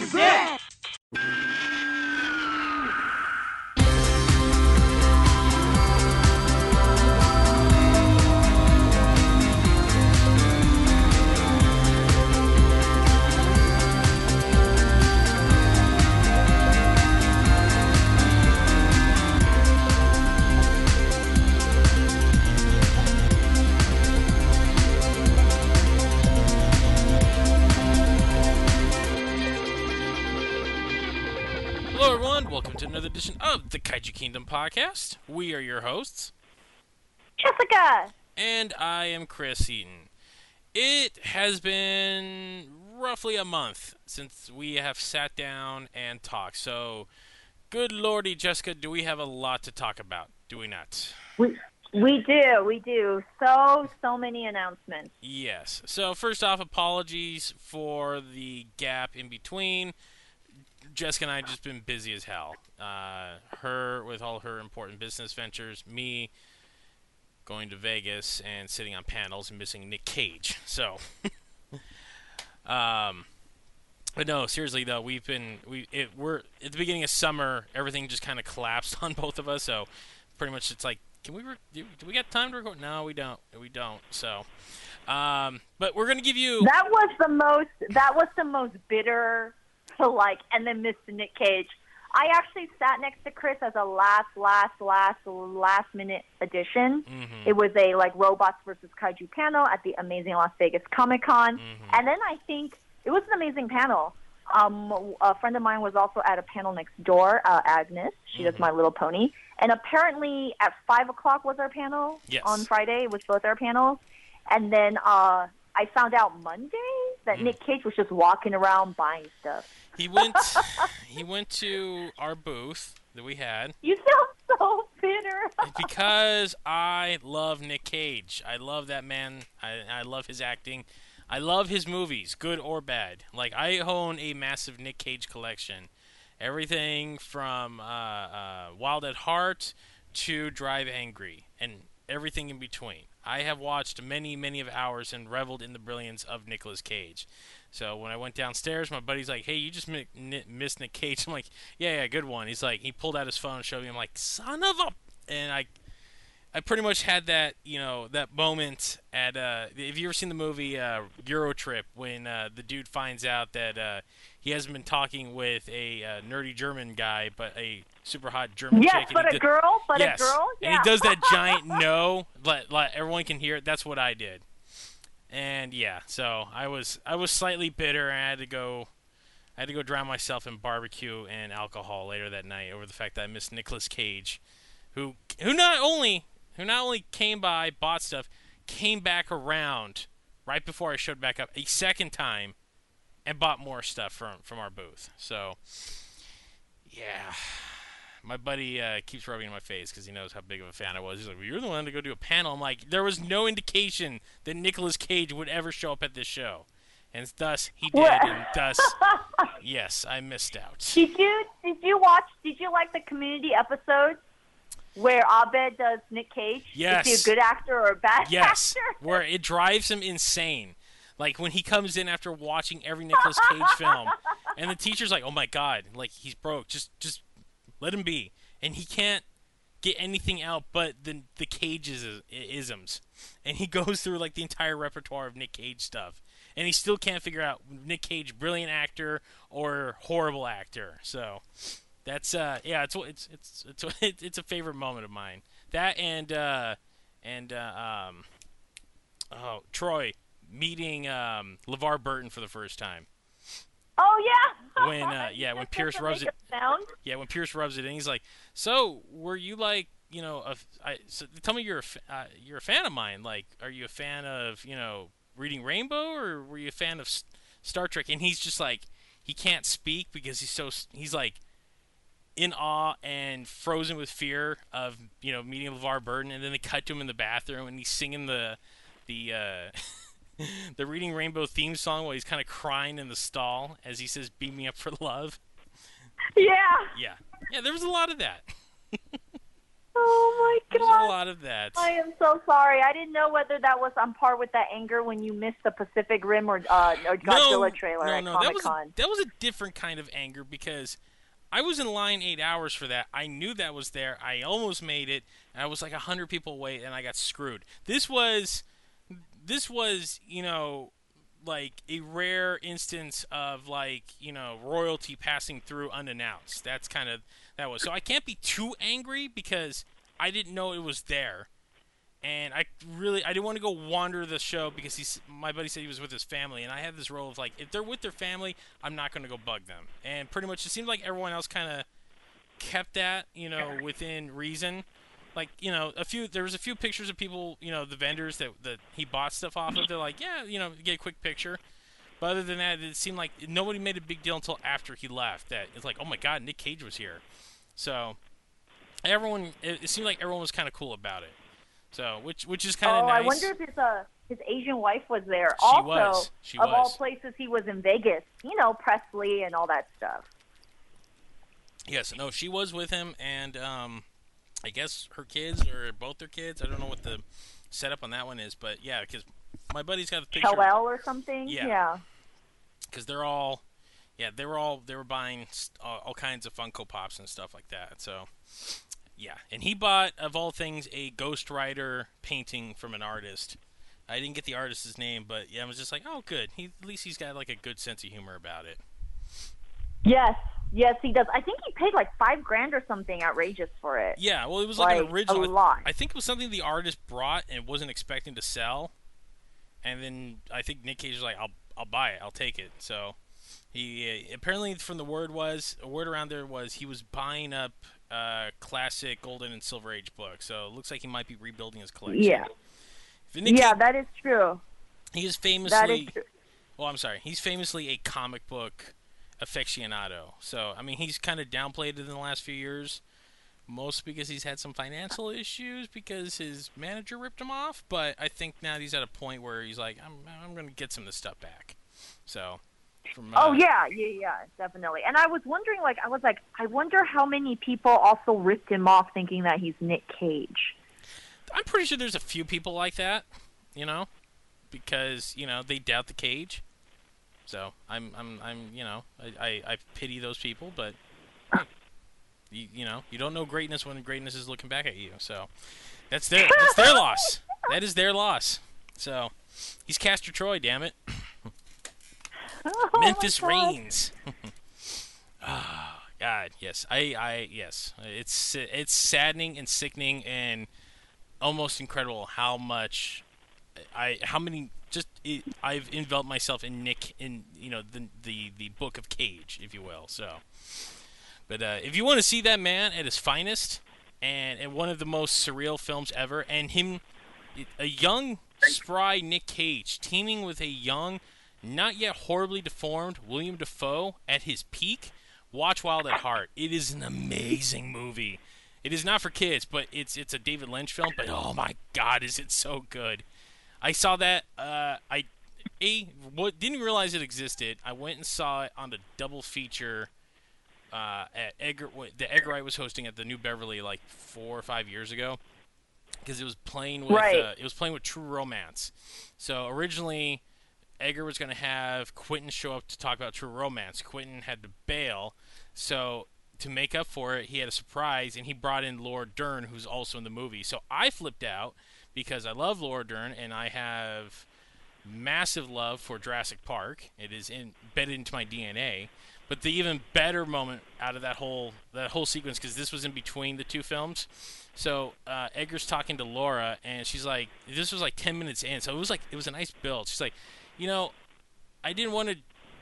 Represent! Welcome to another edition of the Kaiju Kingdom Podcast. We are your hosts, Jessica, and I am Chris Eaton. It has been roughly a month since we have sat down and talked. So, good lordy, Jessica, do we have a lot to talk about? Do we not? We do. So many announcements. Yes. So first off, apologies for the gap in between. Jessica and I have just been busy as hell. Her with all her important business ventures, me going to Vegas and sitting on panels and missing Nick Cage. So, but no, seriously though, we're at the beginning of summer. Everything just kind of collapsed on both of us. So, pretty much it's like, do we got time to record? No, we don't. So, but we're gonna give you. That was the most bitter. And then Mr. Nick Cage. I actually sat next to Chris as a last minute edition. Mm-hmm. It was a robots versus kaiju panel at the amazing Las Vegas Comic Con. Mm-hmm. And then I think it was an amazing panel. A friend of mine was also at a panel next door, Agnes. She mm-hmm. does My Little Pony. And apparently at 5:00 was our panel. Yes. On Friday was both our panels. And then I found out Monday that mm-hmm. Nick Cage was just walking around buying stuff. He went to our booth that we had. You sound so bitter. Because I love Nick Cage. I love that man. I love his acting. I love his movies, good or bad. I own a massive Nick Cage collection. Everything from Wild at Heart to Drive Angry and everything in between. I have watched many, many of hours and reveled in the brilliance of Nicolas Cage. So when I went downstairs, my buddy's like, hey, you just missed Nick Cage. I'm like, yeah, good one. He's like, he pulled out his phone and showed me. I'm like, son of a... And I pretty much had that, that moment at... have you ever seen the movie Eurotrip when the dude finds out that he hasn't been talking with a nerdy German guy, but a... super hot German chick. Yes, but a girl. Yeah. And he does that giant no, but everyone can hear it. That's what I did. And yeah, so I was slightly bitter, and I had to go drown myself in barbecue and alcohol later that night over the fact that I missed Nicolas Cage, who not only came by, bought stuff, came back around right before I showed back up a second time, and bought more stuff from our booth. So yeah. My buddy keeps rubbing in my face because he knows how big of a fan I was. He's like, well, you're the one to go do a panel. I'm like, there was no indication that Nicolas Cage would ever show up at this show. And thus, he did. And thus, yes, I missed out. Did you like the Community episode where Abed does Nick Cage? Yes. Is he a good actor or a bad actor? Where it drives him insane. When he comes in after watching every Nicolas Cage film. And the teacher's like, oh my God, he's broke. Just let him be, and he can't get anything out but the Cage's isms, and he goes through the entire repertoire of Nick Cage stuff, and he still can't figure out Nick Cage, brilliant actor or horrible actor. So that's it's a favorite moment of mine. That and Troy meeting LeVar Burton for the first time. Oh yeah. When Pierce rubs it. Sound? Yeah, when Pierce rubs it in, he's like, "So, were you tell me you're a fan of mine. Are you a fan of Reading Rainbow, or were you a fan of Star Trek?" And he's just he can't speak because he's in awe and frozen with fear of meeting LeVar Burton, and then they cut to him in the bathroom and he's singing the Reading Rainbow theme song while he's kind of crying in the stall as he says, "Beam me up for love." Yeah. Yeah. Yeah, there was a lot of that. Oh my God. There's a lot of that. I am so sorry. I didn't know whether that was on par with that anger when you missed the Pacific Rim or Godzilla trailer at Comic-Con. That was a different kind of anger because I was in line 8 hours for that. I knew that was there. I almost made it. And I was like 100 people away, and I got screwed. This was, you know, like a rare instance of like, you know, royalty passing through unannounced. That's kind of that was. So I can't be too angry because I didn't know it was there. And I didn't want to go wander the show because my buddy said he was with his family, and I had this role of like, if they're with their family, I'm not going to go bug them. And pretty much it seemed like everyone else kind of kept that, you know, within reason. Like, you know, there was a few pictures of people, you know, the vendors that he bought stuff off of. They're like, yeah, you know, get a quick picture. But other than that, it seemed like nobody made a big deal until after he left. That it's like, oh my God, Nick Cage was here. So it seemed like everyone was kind of cool about it. So which is kind of nice. I wonder if his Asian wife was there. She was. Of all places, he was in Vegas. You know, Presley and all that stuff. Yes, no, she was with him, and I guess her kids or both their kids. I don't know what the setup on that one is, but yeah, because my buddy's got a picture. Howell or something. Yeah. Because they were buying all kinds of Funko Pops and stuff like that. So yeah, and he bought of all things a Ghost Rider painting from an artist. I didn't get the artist's name, but yeah, I was just like, oh, good. At least he's got like a good sense of humor about it. Yes, he does. I think he paid like $5,000 or something outrageous for it. Yeah, well, it was like an original. A lot. I think it was something the artist brought and wasn't expecting to sell. And then I think Nick Cage was like, "I'll buy it. I'll take it." So he apparently, from a word around there was he was buying up classic Golden and Silver Age books. So it looks like he might be rebuilding his collection. Yeah. Nick Cage, that is true. He is famously. That is true. Well, I'm sorry. He's famously a comic book aficionado. So, I mean, he's kind of downplayed it in the last few years, mostly because he's had some financial issues because his manager ripped him off, but I think now he's at a point where he's like, I'm going to get some of this stuff back. So, yeah, definitely. And I was wondering, like, I wonder how many people also ripped him off thinking that he's Nick Cage. I'm pretty sure there's a few people like that, you know, because, you know, they doubt the Cage. So I'm you know, I pity those people, but you know, you don't know greatness when greatness is looking back at you. So that's their loss. That is their loss. So he's Castor Troy, damn it. Oh, Memphis Reigns. Oh, God, yes. Yes. It's saddening and sickening and almost incredible how much I've enveloped myself in Nick, in, you know, the book of Cage, if you will. So, but if you want to see that man at his finest, and in one of the most surreal films ever, and him, a young spry Nick Cage teaming with a young, not yet horribly deformed William Dafoe at his peak, watch Wild at Heart. It is an amazing movie. It is not for kids, but it's a David Lynch film. But oh my God, is it so good! I saw that, didn't realize it existed. I went and saw it on the double feature at Edgar Wright was hosting at the New Beverly like 4 or 5 years ago, because it was playing with True Romance. So originally, Edgar was going to have Quentin show up to talk about True Romance. Quentin had to bail, so to make up for it, he had a surprise, and he brought in Laura Dern, who's also in the movie. So I flipped out, because I love Laura Dern, and I have massive love for Jurassic Park. It is embedded into my DNA. But the even better moment out of that whole sequence, because this was in between the two films. So Edgar's talking to Laura, and she's like, this was like 10 minutes in, so it was a nice build. She's like, you know, I didn't want to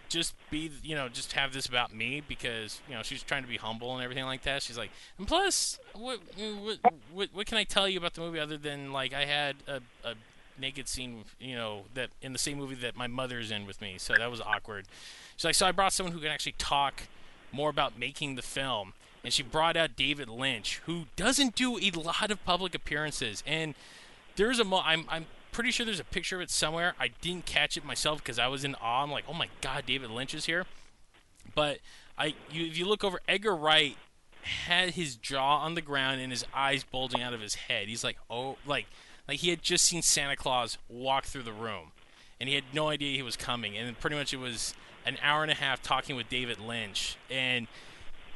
just be, you know, just have this about me, because, you know, she's trying to be humble and everything like that. She's like, and plus, what can I tell you about the movie other than, like, I had a naked scene, you know, that in the same movie that my mother's in with me, so that was awkward. She's like, so I brought someone who can actually talk more about making the film, and she brought out David Lynch, who doesn't do a lot of public appearances, and there's I'm pretty sure there's a picture of it somewhere. I didn't catch it myself because I was in awe. I'm like, oh my God, David Lynch is here. But if you look over, Edgar Wright had his jaw on the ground and his eyes bulging out of his head. He's like, oh, like he had just seen Santa Claus walk through the room, and he had no idea he was coming. And pretty much it was an hour and a half talking with David Lynch, and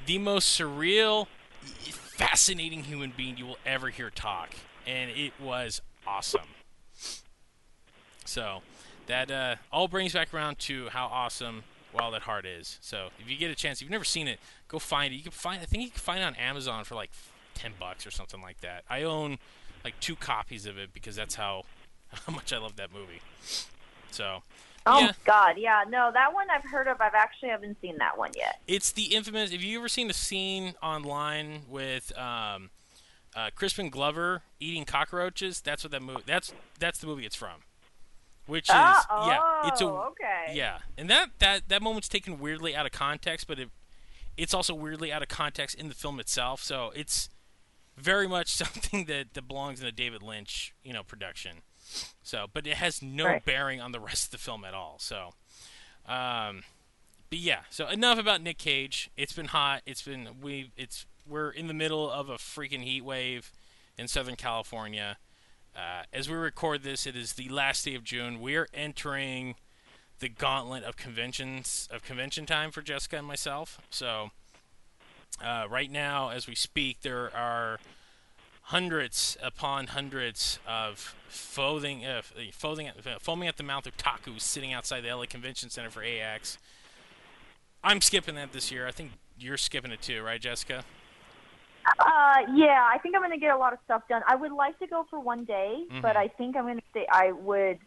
the most surreal, fascinating human being you will ever hear talk, and it was awesome. So that all brings back around to how awesome Wild at Heart is. So if you get a chance, if you've never seen it, go find it. You can find, I think you can find it on Amazon for like $10 or something like that. I own like 2 copies of it because that's how much I love that movie. So. Oh, yeah. God, yeah. No, that one I've heard of. I've actually haven't seen that one yet. It's the infamous... Have you ever seen a scene online with Crispin Glover eating cockroaches? That's what that movie... That's the movie it's from. Which is... Oh, yeah, it's a, okay. Yeah, and that moment's taken weirdly out of context, but it's also weirdly out of context in the film itself, so it's very much something that belongs in a David Lynch, production. So, but it has no bearing on the rest of the film at all. So, but yeah. So enough about Nick Cage. It's been hot. We're in the middle of a freaking heat wave in Southern California. As we record this, it is the last day of June. We are entering the gauntlet of convention time for Jessica and myself. So, right now, as we speak, there are hundreds upon hundreds of foaming at the mouth of tacos sitting outside the LA Convention Center for AX. I'm skipping that this year. I think you're skipping it too, right, Jessica? Yeah, I think I'm going to get a lot of stuff done. I would like to go for one day, but I think I'm going to say I want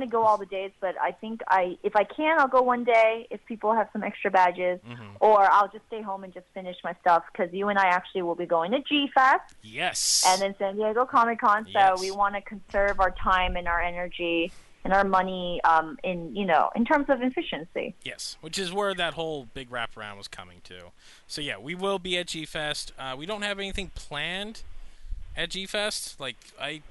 to go all the days, but I think if I can, I'll go one day if people have some extra badges, or I'll just stay home and just finish my stuff, because you and I actually will be going to G-Fest. Yes. And then San Diego Comic-Con, yes. So we want to conserve our time and our energy and our money in terms of efficiency. Yes, which is where that whole big wraparound was coming to. So, yeah, we will be at G-Fest. We don't have anything planned at G-Fest. Like, I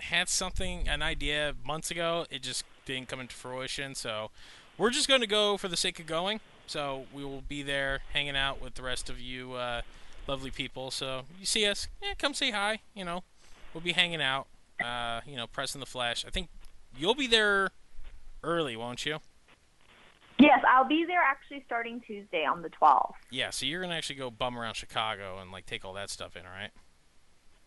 had an idea months ago. It just didn't come into fruition, so we're just going to go for the sake of going. So we will be there hanging out with the rest of you lovely people. So you see us, come say hi. We'll be hanging out, pressing the flesh. I think you'll be there early, won't you? Yes, I'll be there actually starting Tuesday on the 12th. Yeah, so you're going to actually go bum around Chicago and, take all that stuff in, all right?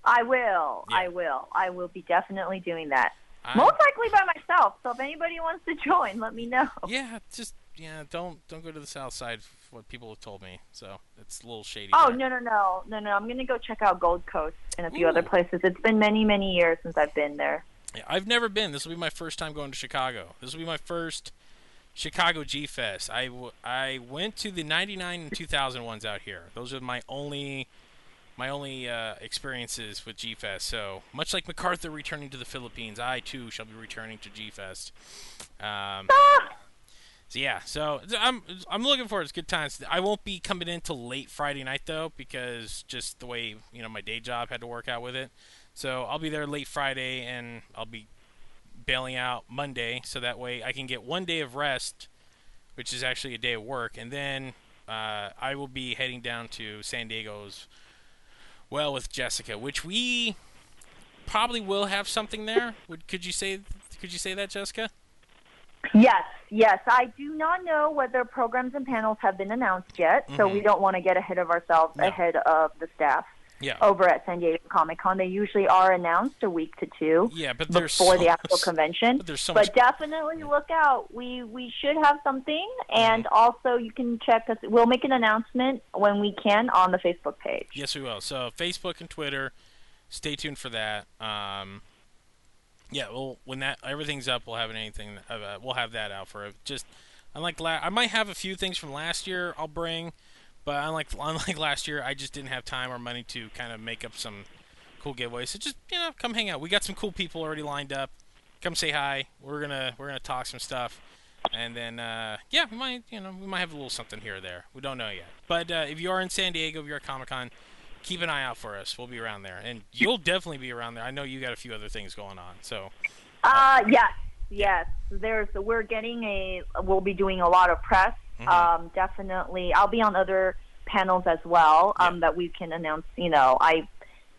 I will. Yeah. I will be definitely doing that. Most likely by myself. So if anybody wants to join, let me know. Yeah, don't go to the South Side, what people have told me. So it's a little shady. Oh, there. No. I'm going to go check out Gold Coast and a few other places. It's been many, many years since I've been there. Yeah, I've never been. This will be my first time going to Chicago. This will be my first Chicago G-Fest. I went to the 99 and 2000 ones out here. Those are my only... experiences with G-Fest, so much like MacArthur returning to the Philippines, I too shall be returning to G-Fest. So yeah, so I'm looking forward. It's good times. I won't be coming in till late Friday night though, because just the way my day job had to work out with it. So I'll be there late Friday, and I'll be bailing out Monday, so that way I can get one day of rest, which is actually a day of work, and then I will be heading down to San Diego's. Well, with Jessica, which we probably will have something there. Could you say that, Jessica? Yes. I do not know whether programs and panels have been announced yet, so we don't want to get ahead of ourselves, ahead of the staff over at San Diego Comic-Con. They usually are announced a week to two before the actual convention. But definitely look out. We should have something, and also you can check us. We'll make an announcement when we can on the Facebook page. Yes, we will. So Facebook and Twitter, stay tuned for that. Well, when everything's up, we'll have that out for it. Just I might have a few things from last year I'll bring. But unlike last year, I just didn't have time or money to kind of make up some cool giveaways. So just come hang out. We got some cool people already lined up. Come say hi. We're gonna talk some stuff, and then we might have a little something here or there. We don't know yet. But if you are in San Diego, if you're at Comic-Con, keep an eye out for us. We'll be around there, and you'll definitely be around there. I know you got a few other things going on. So. Yes. We'll be doing a lot of press. Definitely. I'll be on other panels as well that we can announce. You know, I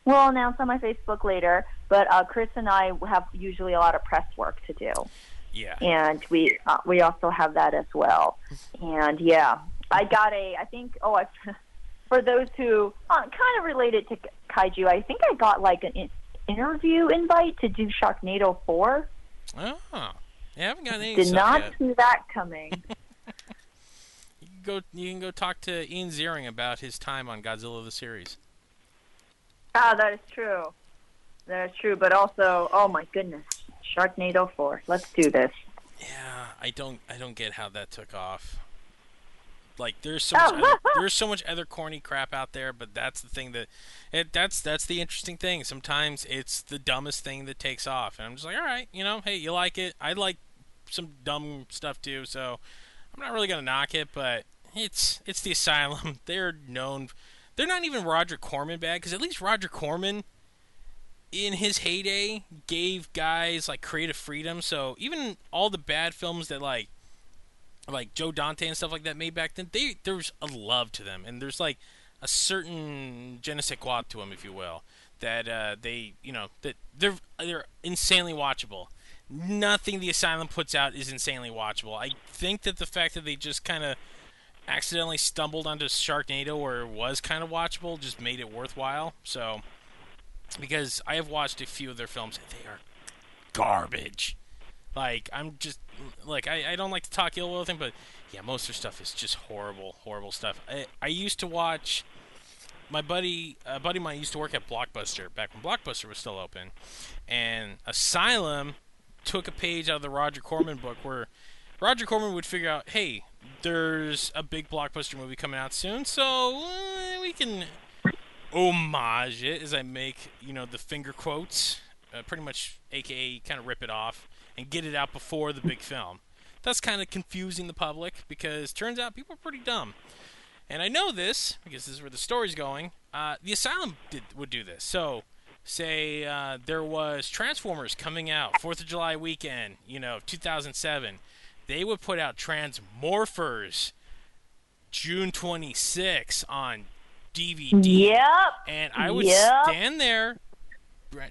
will announce on my Facebook later, but Chris and I have usually a lot of press work to do. Yeah. And we also have that as well. And yeah, I got a, I think, oh, I, for those who kind of related to Kaiju, I think I got like an interview invite to do Sharknado 4. Oh, yeah, I haven't got any. Did not yet. See that coming. You can go talk to Ian Ziering about his time on Godzilla the series. Ah, that is true. That is true, but also, oh my goodness, Sharknado 4. Let's do this. Yeah, I don't get how that took off. Like, there's so much other corny crap out there, but that's the thing that's the interesting thing. Sometimes it's the dumbest thing that takes off, and I'm just like, all right, you know, hey, you like it? I like some dumb stuff too, so I'm not really gonna knock it. But it's the Asylum. They're known. They're not even Roger Corman bad, because at least Roger Corman, in his heyday, gave guys like creative freedom. So even all the bad films that like Joe Dante and stuff like that made back then, there's a love to them, and there's like a certain je ne sais quoi to them, if you will, that they, you know, that they're insanely watchable. Nothing the Asylum puts out is insanely watchable. I think that the fact that they just kind of accidentally stumbled onto Sharknado, or was kind of watchable, just made it worthwhile. So, because I have watched a few of their films, and they are garbage. Like, I'm just, like, I don't like to talk ill will thing, but yeah, most of their stuff is just horrible, horrible stuff. I used to watch, a buddy of mine used to work at Blockbuster, back when Blockbuster was still open, and Asylum took a page out of the Roger Corman book, where Roger Corman would figure out, hey, there's a big Blockbuster movie coming out soon, so we can homage it, as I make, you know, the finger quotes, pretty much, aka kind of rip it off, and get it out before the big film. That's kind of confusing the public, because turns out people are pretty dumb. And I know this, because this is where the story's going. The Asylum would do this. So, say there was Transformers coming out, 4th of July weekend, you know, 2007. They would put out Transmorphers June 26 on DVD. Yep. And I would stand there.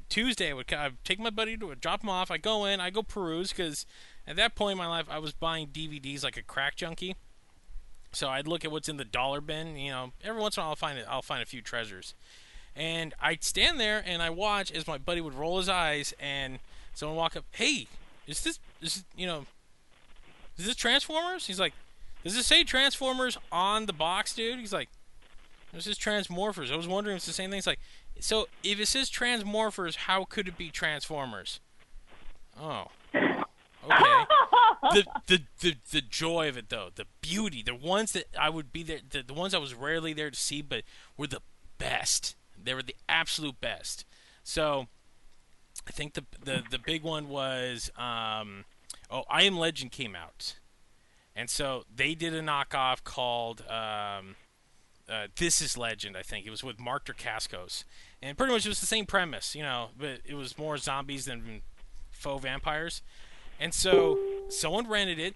Tuesday I'd take my buddy to drop him off. I go in, I go peruse, because at that point in my life I was buying DVDs like a crack junkie. So I'd look at what's in the dollar bin. You know, every once in a while I'll find a few treasures. And I'd stand there and I watch as my buddy would roll his eyes, and someone would walk up, hey, is this Transformers? He's like, does it say Transformers on the box, dude? He's like, this is Transmorphers. I was wondering if it's the same thing. He's like, so if it says Transmorphers, how could it be Transformers? Oh, okay. The joy of it, though, the beauty, the ones that I would be there, the ones I was rarely there to see, but were the best. They were the absolute best. So I think the big one was I Am Legend came out, and so they did a knockoff called This Is Legend, I think. It was with Mark Dacascos. And pretty much it was the same premise, you know, but it was more zombies than faux vampires. And so someone rented it.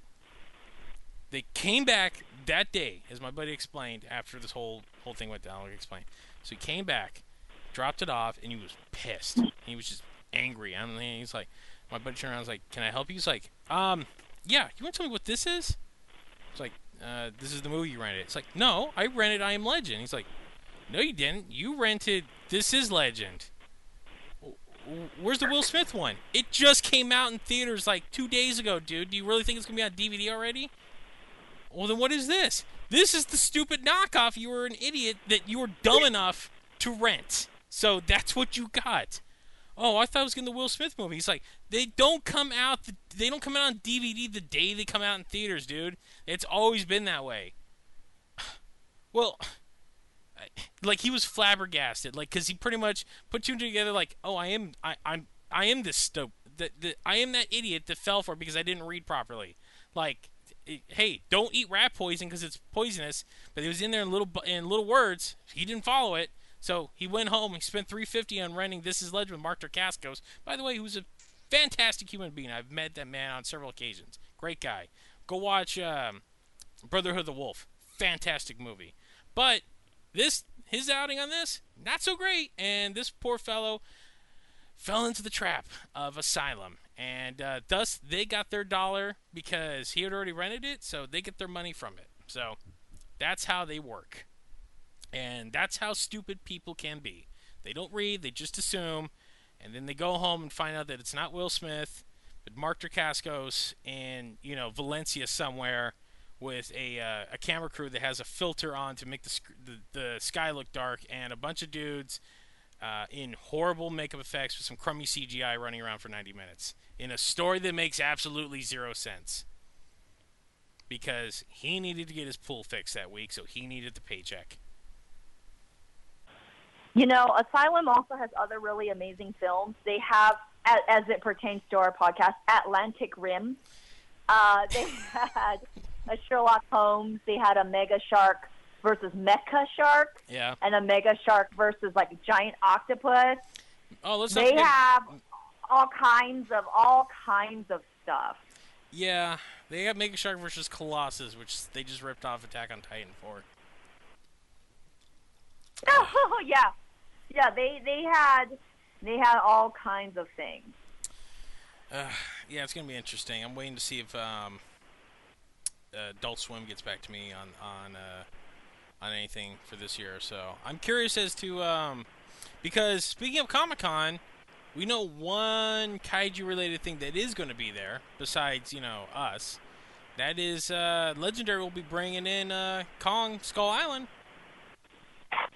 They came back that day, as my buddy explained, after this whole thing went down. I'll explain. So he came back, dropped it off, and he was pissed. He was just angry. I mean, he's like, my buddy turned around and was like, can I help you? He's like, yeah, you want to tell me what this is? It's like, this is the movie you rented. It's like, no, I rented I Am Legend. He's like, no, you didn't. You rented This Is Legend. Where's the Will Smith one? It just came out in theaters like 2 days ago, dude. Do you really think it's going to be on DVD already? Well, then what is this? This is the stupid knockoff. You were an idiot that you were dumb enough to rent. So that's what you got. Oh, I thought it was going to be the Will Smith movie. He's like, they don't come out on DVD the day they come out in theaters, dude. It's always been that way. Well, like, he was flabbergasted, like, because he pretty much put two and two together, like, oh, I am this stope. I am that idiot that fell for it because I didn't read properly. Like, hey, don't eat rat poison because it's poisonous. But it was in there in little words. He didn't follow it. So he went home. He spent $350 on renting This Is Legend with Mark Dacascos. By the way, he was a fantastic human being. I've met that man on several occasions. Great guy. Go watch Brotherhood of the Wolf. Fantastic movie. But His outing on this, not so great, and this poor fellow fell into the trap of Asylum, and thus they got their dollar because he had already rented it, so they get their money from it. So that's how they work, and that's how stupid people can be. They don't read, they just assume, and then they go home and find out that it's not Will Smith, but Mark Dacascos in, you know, Valencia somewhere with a camera crew that has a filter on to make the sky look dark, and a bunch of dudes in horrible makeup effects with some crummy CGI running around for 90 minutes in a story that makes absolutely zero sense. Because he needed to get his pool fixed that week, so he needed the paycheck. You know, Asylum also has other really amazing films. They have, as it pertains to our podcast, Atlantic Rim. They had a Sherlock Holmes. They had a Mega Shark versus Mecha Shark. Yeah. And a Mega Shark versus, like, Giant Octopus. Oh, let's they have all kinds of stuff. Yeah, they got Mega Shark versus Colossus, which they just ripped off Attack on Titan for. Oh, yeah. Yeah, they had all kinds of things. Yeah, it's going to be interesting. I'm waiting to see if Adult Swim gets back to me on anything for this year or so. I'm curious as to because speaking of Comic-Con, we know one kaiju-related thing that is going to be there besides, you know, us. That is Legendary will be bringing in Kong Skull Island.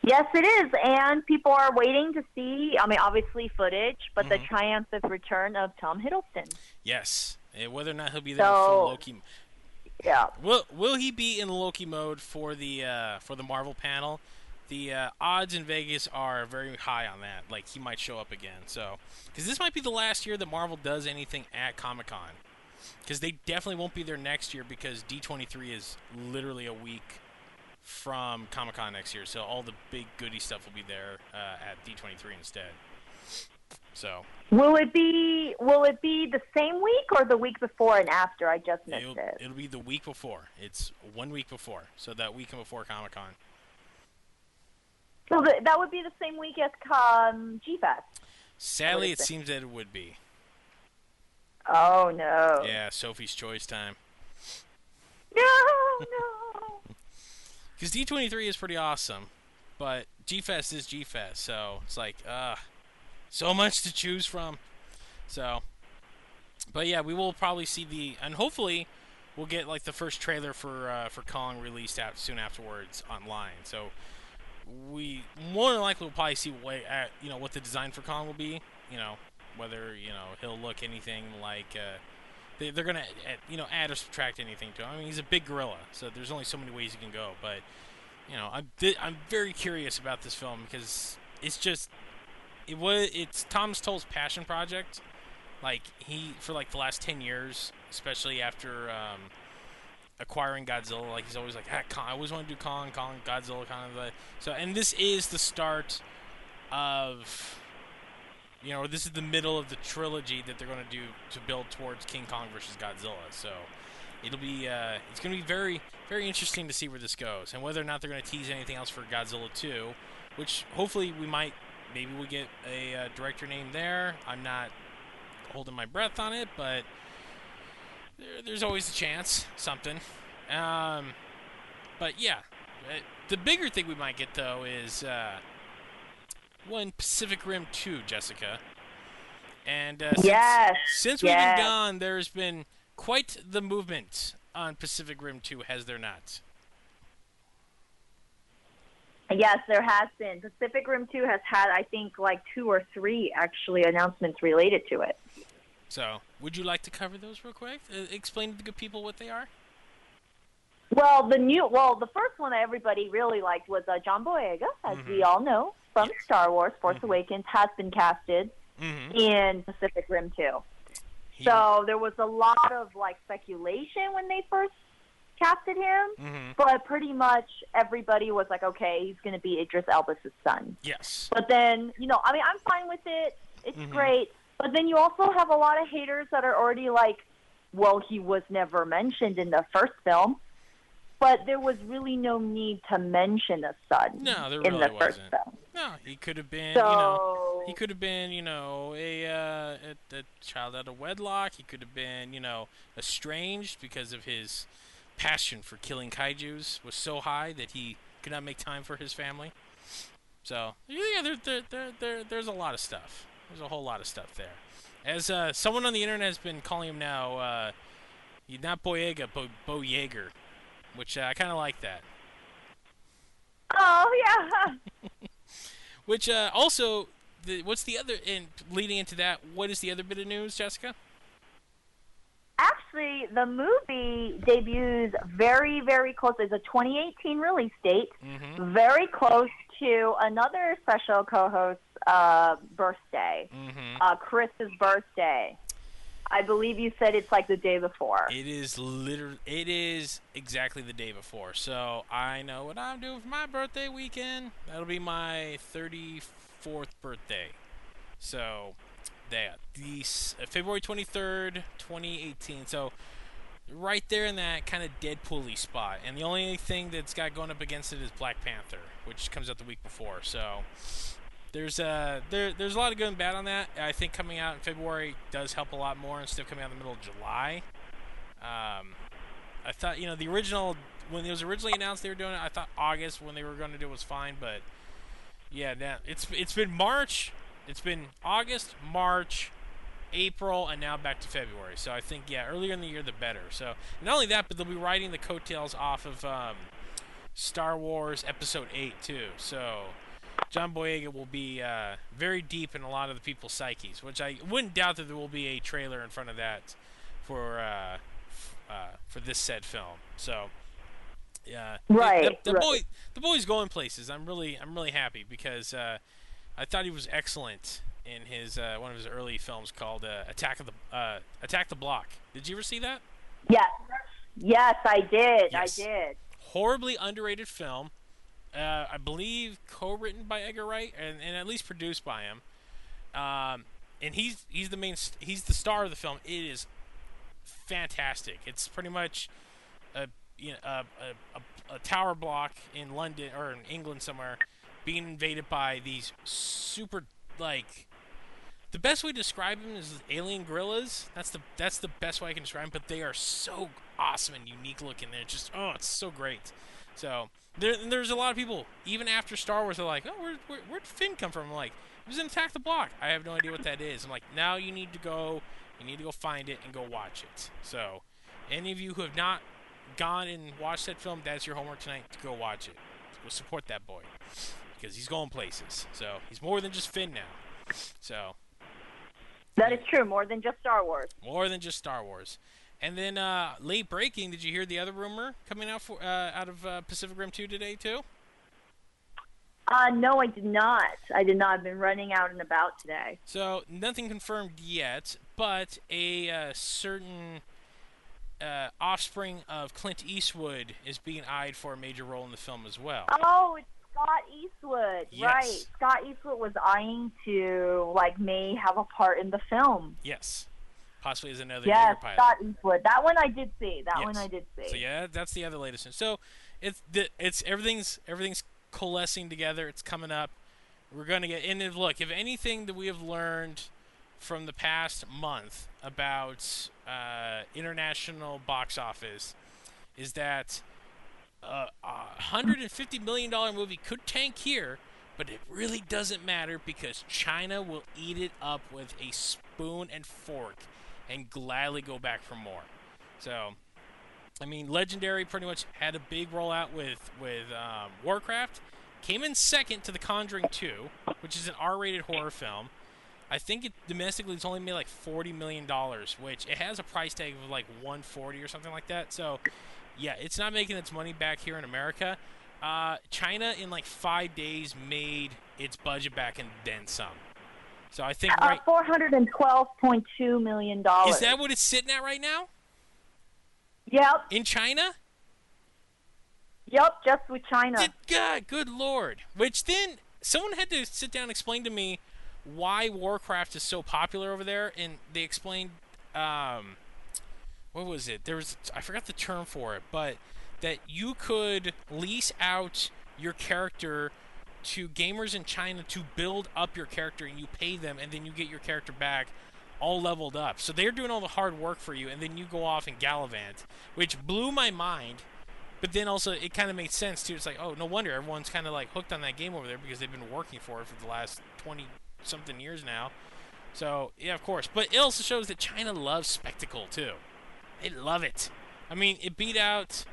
Yes, it is, and people are waiting to see, I mean, obviously footage, but the triumphant return of Tom Hiddleston. Yes, and whether or not he'll be there for Loki. Yeah. Will he be in Loki mode for the Marvel panel? The odds in Vegas are very high on that. Like, he might show up again. So, because this might be the last year that Marvel does anything at Comic-Con. Because they definitely won't be there next year because D23 is literally a week from Comic-Con next year, so all the big goody stuff will be there at D23 instead. So will it be the same week or the week before and after? I just missed it. It'll be the week before. It's 1 week before, so that week before Comic-Con. So that would be the same week as G-Fest. Sadly, it seems that it would be. Oh no! Yeah, Sophie's Choice time. No. Because D23 is pretty awesome, but G-Fest is G-Fest, so it's like, so much to choose from. So, but yeah, we will probably see and hopefully we'll get like the first trailer for Kong released out soon afterwards online. So we more than likely will probably see what the design for Kong will be, you know, whether, you know, he'll look anything like, they're going to, you know, add or subtract anything to him. I mean, he's a big gorilla, so there's only so many ways you can go. But, you know, I'm very curious about this film because it's just it's Tom Stoll's passion project. Like, he, for like the last 10 years, especially after acquiring Godzilla, like he's always like, Kong, I always want to do Kong, Godzilla, kind of. So, and this is the start of, you know, this is the middle of the trilogy that they're going to do to build towards King Kong versus Godzilla. So it'll be, it's going to be very, very interesting to see where this goes and whether or not they're going to tease anything else for Godzilla 2, which hopefully maybe we'll get a director name there. I'm not holding my breath on it, but there's always a chance, something. But yeah, the bigger thing we might get though is, one Pacific Rim 2, Jessica. And since we've been gone, there's been quite the movement on Pacific Rim 2, has there not? Yes, there has been. Pacific Rim 2 has had, I think, like 2 or 3, actually, announcements related to it. So, would you like to cover those real quick? Explain to the good people what they are? Well, the first one that everybody really liked was John Boyega, as we all know, from Star Wars, Force Awakens, has been casted in Pacific Rim 2. So there was a lot of, like, speculation when they first casted him, but pretty much everybody was like, okay, he's going to be Idris Elba's son. Yes. But then, you know, I mean, I'm fine with it. It's great. But then you also have a lot of haters that are already like, well, he was never mentioned in the first film. But there was really no need to mention a son in the first film. No, he could have been, so... he could have been, a child out of wedlock. He could have been, estranged because of his passion for killing kaijus was so high that he could not make time for his family. So yeah, there's a lot of stuff. There's a whole lot of stuff there. As someone on the internet has been calling him now, not Boyega, but Boyeager, which I kind of like that. Oh yeah. Which also, what's the other? And leading into that, what is the other bit of news, Jessica? Actually, the movie debuts very, very close. It's a 2018 release date, very close to another special co-host's birthday, Chris's birthday. I believe you said it's like the day before. It is literally, it is exactly the day before. So I know what I'm doing for my birthday weekend. That'll be my 34th birthday. So. The February 23rd, 2018. So, right there in that kind of Deadpool-y spot. And the only thing that's got going up against it is Black Panther, which comes out the week before. So, there's a lot of good and bad on that. I think coming out in February does help a lot more instead of coming out in the middle of July. I thought, the original, when it was originally announced they were doing it, I thought August when they were going to do it was fine. But, yeah, it's been March. It's been August, March, April, and now back to February. So I think, yeah, earlier in the year, the better. So not only that, but they'll be riding the coattails off of Star Wars Episode 8, too. So John Boyega will be very deep in a lot of the people's psyches, which I wouldn't doubt that there will be a trailer in front of that for this said film. So yeah, right. The boy, the boy's going places. I'm really happy because. I thought he was excellent in his one of his early films called Attack the Block. Did you ever see that? Yes. Yes, I did. Yes. I did. Horribly underrated film. I believe co-written by Edgar Wright and at least produced by him. And he's the star of the film. It is fantastic. It's pretty much a tower block in London or in England somewhere. Being invaded by these super, the best way to describe them is alien gorillas. That's the best way I can describe them. But they are so awesome and unique looking. They're just it's so great. So there's a lot of people even after Star Wars are like, oh, where'd Finn come from? I'm like, he was in Attack the Block. I have no idea what that is. I'm like, now you need to go find it and go watch it. So any of you who have not gone and watched that film, that's your homework tonight to go watch it. We'll support that boy. Because he's going places. So, he's more than just Finn now. So. That is true. More than just Star Wars. More than just Star Wars. And then, late breaking, did you hear the other rumor coming out out of Pacific Rim 2 today, too? No, I did not. I did not. I've been running out and about today. So, nothing confirmed yet, but a certain offspring of Clint Eastwood is being eyed for a major role in the film as well. Oh, it's Scott Eastwood, yes. Right. Scott Eastwood was eyeing to, may have a part in the film. Yes. Possibly as another pilot. Scott Eastwood. That one I did see. So, yeah, that's the other latest one. So, everything's coalescing together. It's coming up. We're going to get... And then, look, if anything that we have learned from the past month about international box office is that... $150 million movie could tank here, but it really doesn't matter because China will eat it up with a spoon and fork and gladly go back for more. So, Legendary pretty much had a big rollout with Warcraft. Came in second to The Conjuring 2, which is an R-rated horror film. I think it domestically it's only made $40 million, which it has a price tag of $140 or something like that. So... yeah, it's not making its money back here in America. China, in 5 days, made its budget back and then some. So I think... $412.2 million. Is that what it's sitting at right now? Yep. In China? Yep, just with China. God, good Lord. Which then, someone had to sit down and explain to me why Warcraft is so popular over there. And they explained... what was it? I forgot the term for it, but that you could lease out your character to gamers in China to build up your character, and you pay them, and then you get your character back all leveled up. So they're doing all the hard work for you, and then you go off and gallivant, which blew my mind. But then also, it kind of made sense, too. It's like, oh, no wonder everyone's kind of, like, hooked on that game over there because they've been working for it for the last 20-something years now. So, yeah, of course. But it also shows that China loves spectacle, too. They love it. I mean, it beat out,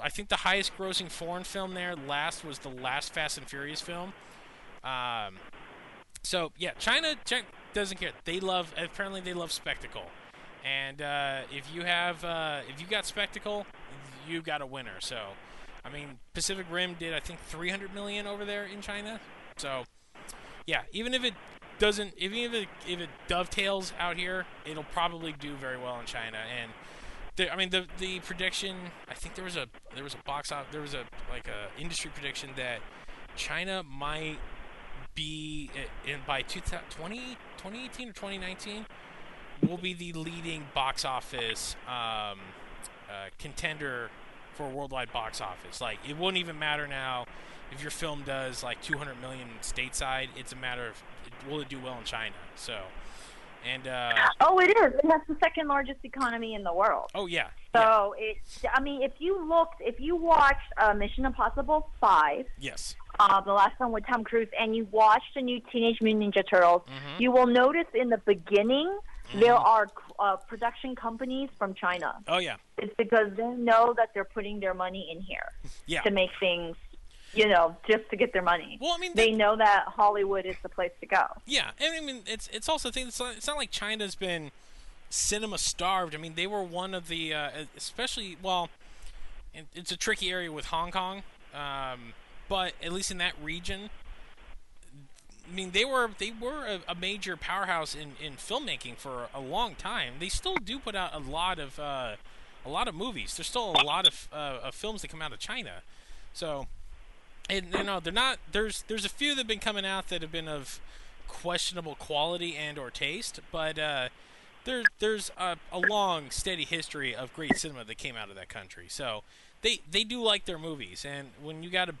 I think the highest-grossing foreign film there last was the last Fast and Furious film. So, yeah, China doesn't care. They love, apparently they love spectacle. And if you got spectacle, you got a winner. So, I mean, Pacific Rim did, I think, 300 million over there in China. So, yeah, even if it doesn't, if it dovetails out here, it'll probably do very well in China. And I mean, the prediction, I think there was a box out, there was a like a industry prediction that China might be in by 2018 or 2019 will be the leading box office contender for worldwide box office. Like, it won't even matter now if your film does like 200 million stateside. It's a matter of will it do well in China. So, and oh, it is. And that's the second largest economy in the world. Oh yeah. So yeah. I mean, if you watched Mission Impossible 5. Yes. The last one with Tom Cruise, and you watched the new Teenage Mutant Ninja Turtles, mm-hmm. you will notice in the beginning. Mm-hmm. There are production companies from China. Oh, yeah. It's because they know that they're putting their money in here yeah. to make things, you know, just to get their money. Well, I mean, they know that Hollywood is the place to go. Yeah, and I mean, it's also a thing. It's not like China's been cinema starved. I mean, they were one of the, especially, well, it's a tricky area with Hong Kong, but at least in that region. I mean, they were a major powerhouse in filmmaking for a long time. They still do put out a lot of movies. There's still a lot of films that come out of China. So, and you know, they're not. There's a few that have been coming out that have been of questionable quality and or taste, but there's a long steady history of great cinema that came out of that country. So they do like their movies, and when you got a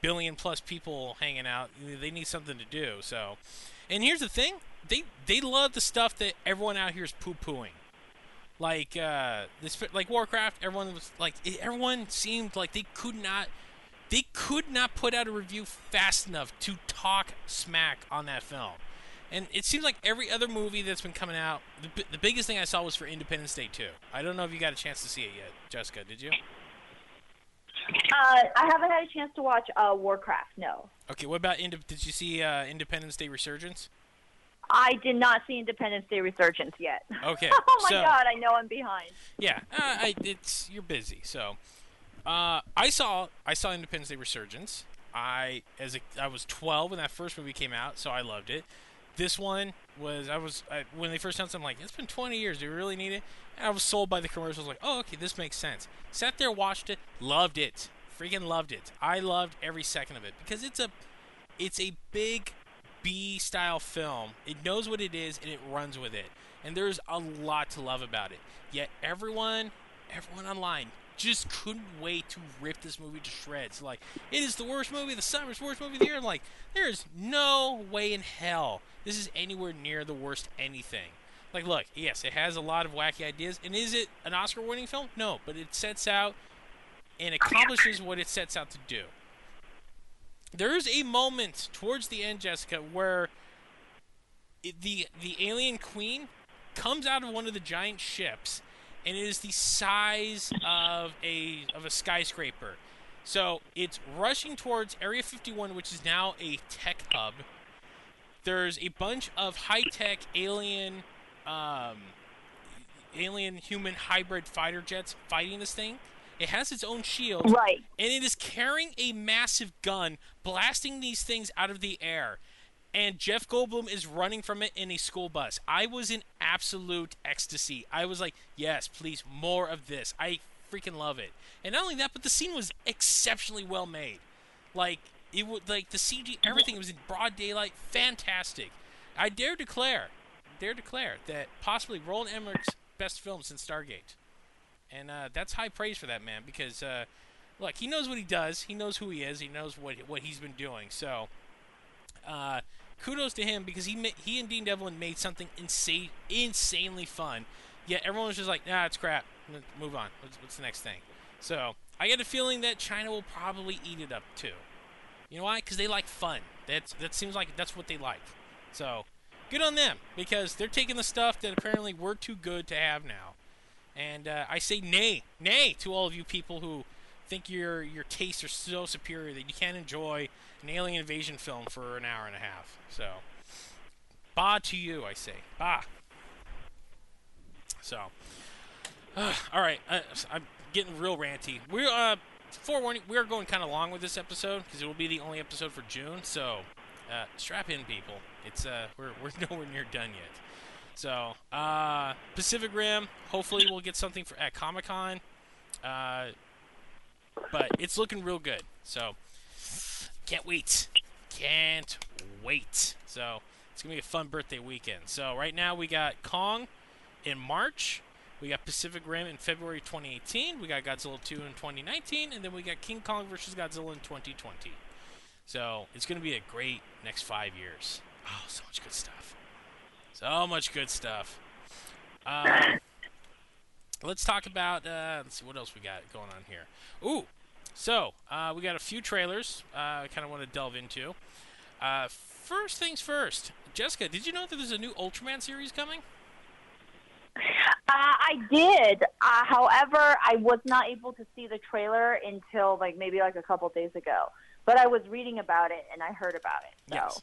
billion plus people hanging out, they need something to do. So, and here's the thing, they love the stuff that everyone out here is poo-pooing, like like Warcraft. Everyone was like, everyone seemed like they could not put out a review fast enough to talk smack on that film. And it seems like every other movie that's been coming out, the biggest thing I saw was for Independence Day 2. I don't know if you got a chance to see it yet, Jessica. Did you? I haven't had a chance to watch Warcraft, no. Okay, what about, did you see Independence Day Resurgence? I did not see Independence Day Resurgence yet. Okay. Oh my God, I know I'm behind. Yeah, you're busy, so. I saw Independence Day Resurgence. I was 12 when that first movie came out, so I loved it. This one was, when they first announced it, I'm like, it's been 20 years, do we really need it? And I was sold by the commercials, like, oh, okay, this makes sense. Sat there, watched it, loved it. Freaking loved it. I loved every second of it, because it's a big B-style film. It knows what it is, and it runs with it. And there's a lot to love about it. Yet everyone online just couldn't wait to rip this movie to shreds. Like, it is the worst movie of the summer, it's the worst movie of the year. I'm like, there is no way in hell this is anywhere near the worst anything. Like, look, yes, it has a lot of wacky ideas. And is it an Oscar-winning film? No, but it sets out and accomplishes what it sets out to do. There is a moment towards the end, Jessica, where the alien queen comes out of one of the giant ships, and it is the size of a skyscraper. So it's rushing towards Area 51, which is now a tech hub. There's a bunch of high-tech alien human hybrid fighter jets fighting this thing. It has its own shield, right? And it is carrying a massive gun, blasting these things out of the air. And Jeff Goldblum is running from it in a school bus. I was in absolute ecstasy. I was like, yes, please, more of this. I freaking love it. And not only that, but the scene was exceptionally well made. Like, it would, like the CG, everything was in broad daylight. Fantastic. I dare declare that possibly Roland Emmerich's best film since Stargate. And that's high praise for that man, because look, he knows what he does, he knows who he is, he knows what he's been doing. So kudos to him, because he and Dean Devlin made something insanely fun. Yet everyone was just like, nah, it's crap. Move on. What's the next thing? So I get a feeling that China will probably eat it up too. You know why? Because they like fun. That seems like that's what they like. So good on them, because they're taking the stuff that apparently we're too good to have now. And I say nay to all of you people who think your tastes are so superior that you can't enjoy an alien invasion film for an hour and a half. So, bah to you, I say. Bah. So, all right, I'm getting real ranty. We're forewarning, we're going kind of long with this episode, because it will be the only episode for June. So, strap in, people. It's we're nowhere near done yet. So, Pacific Rim. Hopefully, we'll get something for at Comic-Con. But it's looking real good, so can't wait. So it's gonna be a fun birthday weekend. So right now we got Kong in March, we got Pacific Rim in February 2018, we got Godzilla 2 in 2019, and then we got King Kong versus Godzilla in 2020. So it's gonna be a great next 5 years. Oh, so much good stuff. So much good stuff. Let's talk about, let's see what else we got going on here. Ooh, so, we got a few trailers I kind of want to delve into. First things first, Jessica, did you know that there's a new Ultraman series coming? I did. However, I was not able to see the trailer until, like, maybe like a couple days ago. But I was reading about it, and I heard about it. So. Yes.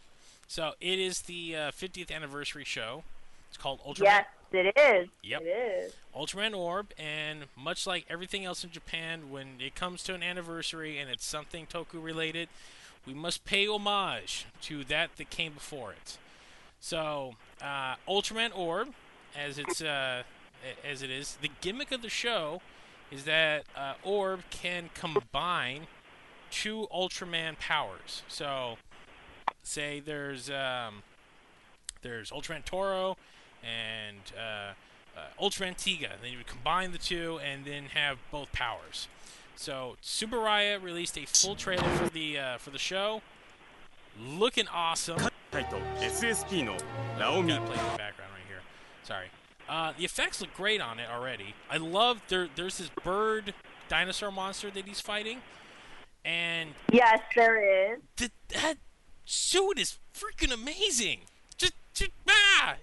So, it is the 50th anniversary show. It's called Ultraman. Yes. It is. Yep. It is. Ultraman Orb, and much like everything else in Japan, when it comes to an anniversary and it's something Toku related, we must pay homage to that came before it. So, Ultraman Orb, as it is, the gimmick of the show is that Orb can combine two Ultraman powers. So, say there's Ultraman Toro and Ultraman Tiga. Then you would combine the two and then have both powers. So Tsuburaya released a full trailer for the show. Looking awesome. SSP no Naomi. Gotta play in the background right here. Sorry. The effects look great on it already. I love there's this bird dinosaur monster that he's fighting. And yes, there is. That suit is freaking amazing.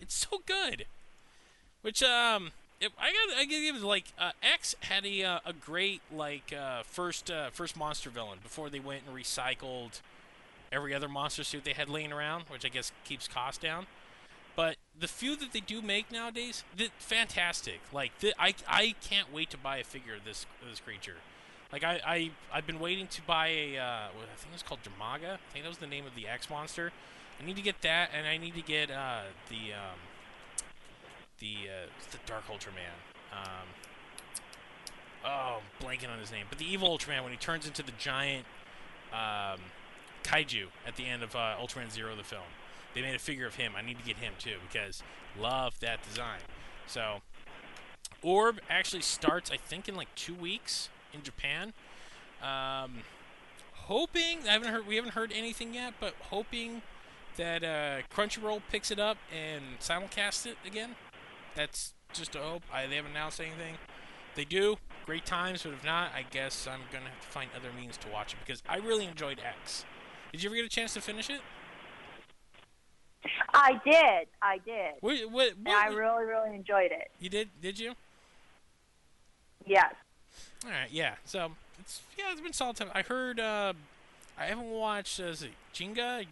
It's so good. Which I gotta give it, like, X had a great, like, first monster villain before they went and recycled every other monster suit they had laying around, which I guess keeps costs down. But the few that they do make nowadays, fantastic. Like, I can't wait to buy a figure of this creature. Like, I've been waiting to buy a I think it was called Jamaga. I think that was the name of the X monster. I need to get that, and I need to get the Dark Ultraman. Blanking on his name, but the evil Ultraman when he turns into the giant kaiju at the end of Ultraman Zero, the film. They made a figure of him. I need to get him too, because love that design. So Orb actually starts, I think, in like 2 weeks in Japan. We haven't heard anything yet, but hoping that Crunchyroll picks it up and simulcasts it again. That's just a hope. They haven't announced anything. If they do, great times, but if not, I guess I'm going to have to find other means to watch it, because I really enjoyed X. Did you ever get a chance to finish it? I did. What, I really, really enjoyed it. You did you? Yes. All right, yeah. So, it's been solid time. I heard, I haven't watched, is it Ginga?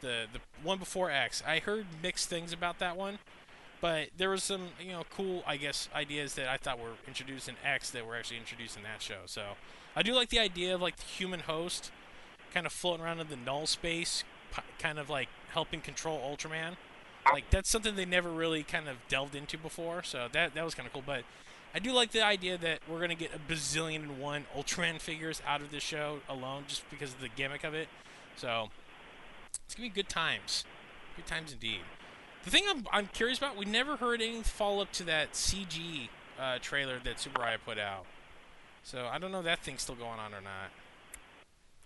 The one before X. I heard mixed things about that one, but there was some, you know, cool, I guess, ideas that I thought were introduced in X that were actually introduced in that show. So I do like the idea of, like, the human host kind of floating around in the null space, kind of like helping control Ultraman. Like, that's something they never really kind of delved into before. So that was kind of cool. But I do like the idea that we're gonna get a bazillion and one Ultraman figures out of this show alone, just because of the gimmick of it. So, it's going to be good times. Good times indeed. The thing I'm curious about, we never heard any follow-up to that CG trailer that Tsuburaya put out. So I don't know if that thing's still going on or not.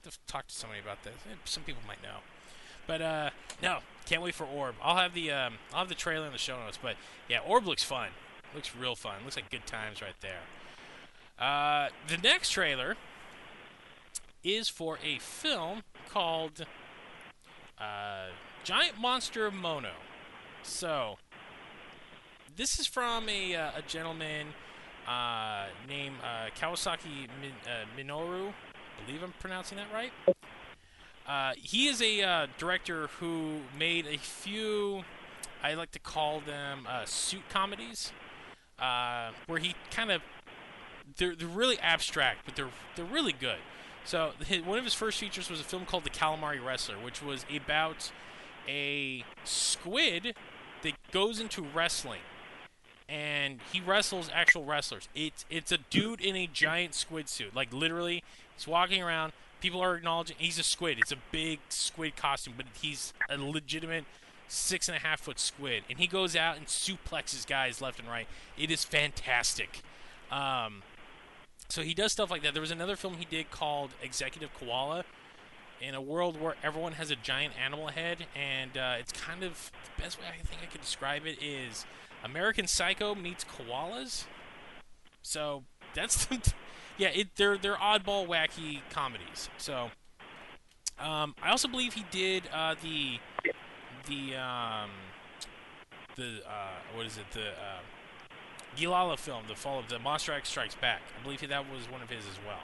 I'll talk to somebody about this. Some people might know. But no, can't wait for Orb. I'll have the trailer in the show notes. But yeah, Orb looks fun. Looks real fun. Looks like good times right there. The next trailer is for a film called Giant Monster Mono. So this is from a gentleman named Kawasaki Minoru. I believe I'm pronouncing that right. He is a director who made a few, I like to call them suit comedies, where he kind of, they're really abstract, but they're really good. So one of his first features was a film called The Calamari Wrestler, which was about a squid that goes into wrestling, and he wrestles actual wrestlers. It's a dude in a giant squid suit, like literally, he's walking around. People are acknowledging he's a squid. It's a big squid costume, but he's a legitimate 6.5-foot squid, and he goes out and suplexes guys left and right. It is fantastic. So he does stuff like that. There was another film he did called Executive Koala, in a world where everyone has a giant animal head, and it's kind of, the best way I think I could describe it is American Psycho meets koalas. So that's the... Yeah, they're oddball, wacky comedies. So, I also believe he did the Gilala film, the follow-up, the Monster X Strikes Back. I believe that was one of his as well.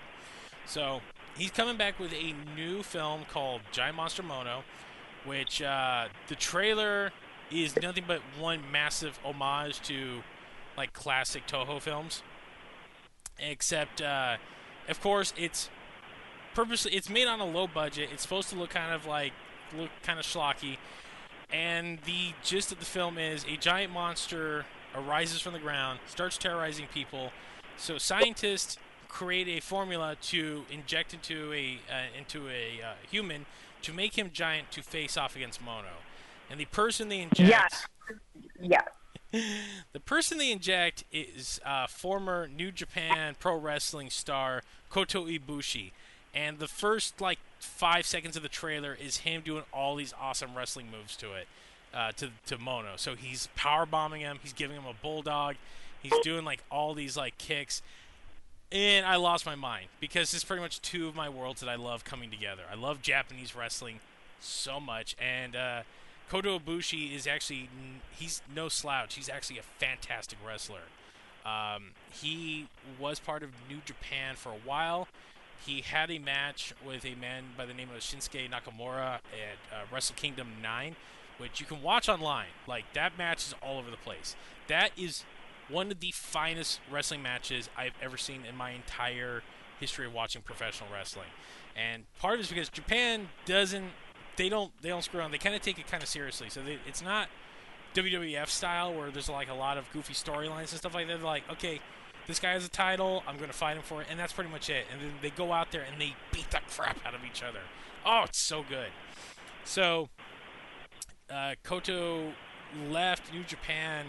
So he's coming back with a new film called Giant Monster Mono, which the trailer is nothing but one massive homage to like classic Toho films. Except, of course, it's made on a low budget. It's supposed to look kind of schlocky. And the gist of the film is a giant monster arises from the ground, starts terrorizing people. So scientists create a formula to inject into a human to make him giant to face off against Mono. And the person they inject. Yeah. The person they inject is former New Japan Pro Wrestling star Kota Ibushi. And the first, 5 seconds of the trailer is him doing all these awesome wrestling moves to it, to Mono. So he's powerbombing him. He's giving him a bulldog. He's doing, all these, kicks. And I lost my mind because it's pretty much two of my worlds that I love coming together. I love Japanese wrestling so much. And, Kota Ibushi is actually, he's no slouch. He's actually a fantastic wrestler. He was part of New Japan for a while. He had a match with a man by the name of Shinsuke Nakamura at Wrestle Kingdom 9, which you can watch online. That match is all over the place. That is one of the finest wrestling matches I've ever seen in my entire history of watching professional wrestling. And part of it is because Japan doesn't, They don't screw around. They kind of take it kind of seriously. So it's not WWF style where there's a lot of goofy storylines and stuff like that. They're like, okay, this guy has a title. I'm going to fight him for it. And that's pretty much it. And then they go out there and they beat the crap out of each other. Oh, it's so good. So Koto left New Japan.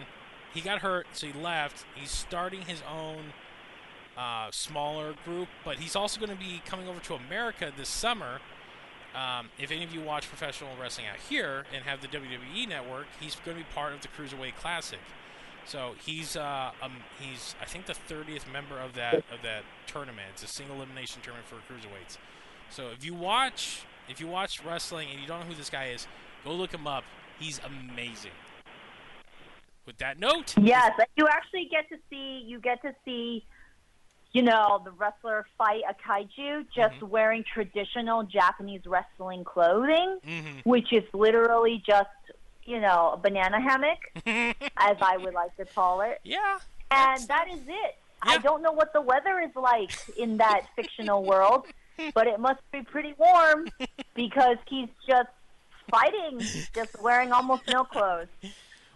He got hurt, so he left. He's starting his own smaller group. But he's also going to be coming over to America this summer. If any of you watch professional wrestling out here and have the WWE Network, he's going to be part of the Cruiserweight Classic. So he's I think the 30th member of that tournament. It's a single elimination tournament for cruiserweights. So if you watch wrestling and you don't know who this guy is, go look him up. He's amazing. With that note, yes, you actually get to see. You know, the wrestler fight a kaiju just wearing traditional Japanese wrestling clothing, which is literally just, a banana hammock, as I would like to call it. Yeah. And that is it. Yeah. I don't know what the weather is like in that fictional world, but it must be pretty warm because he's just fighting, just wearing almost no clothes.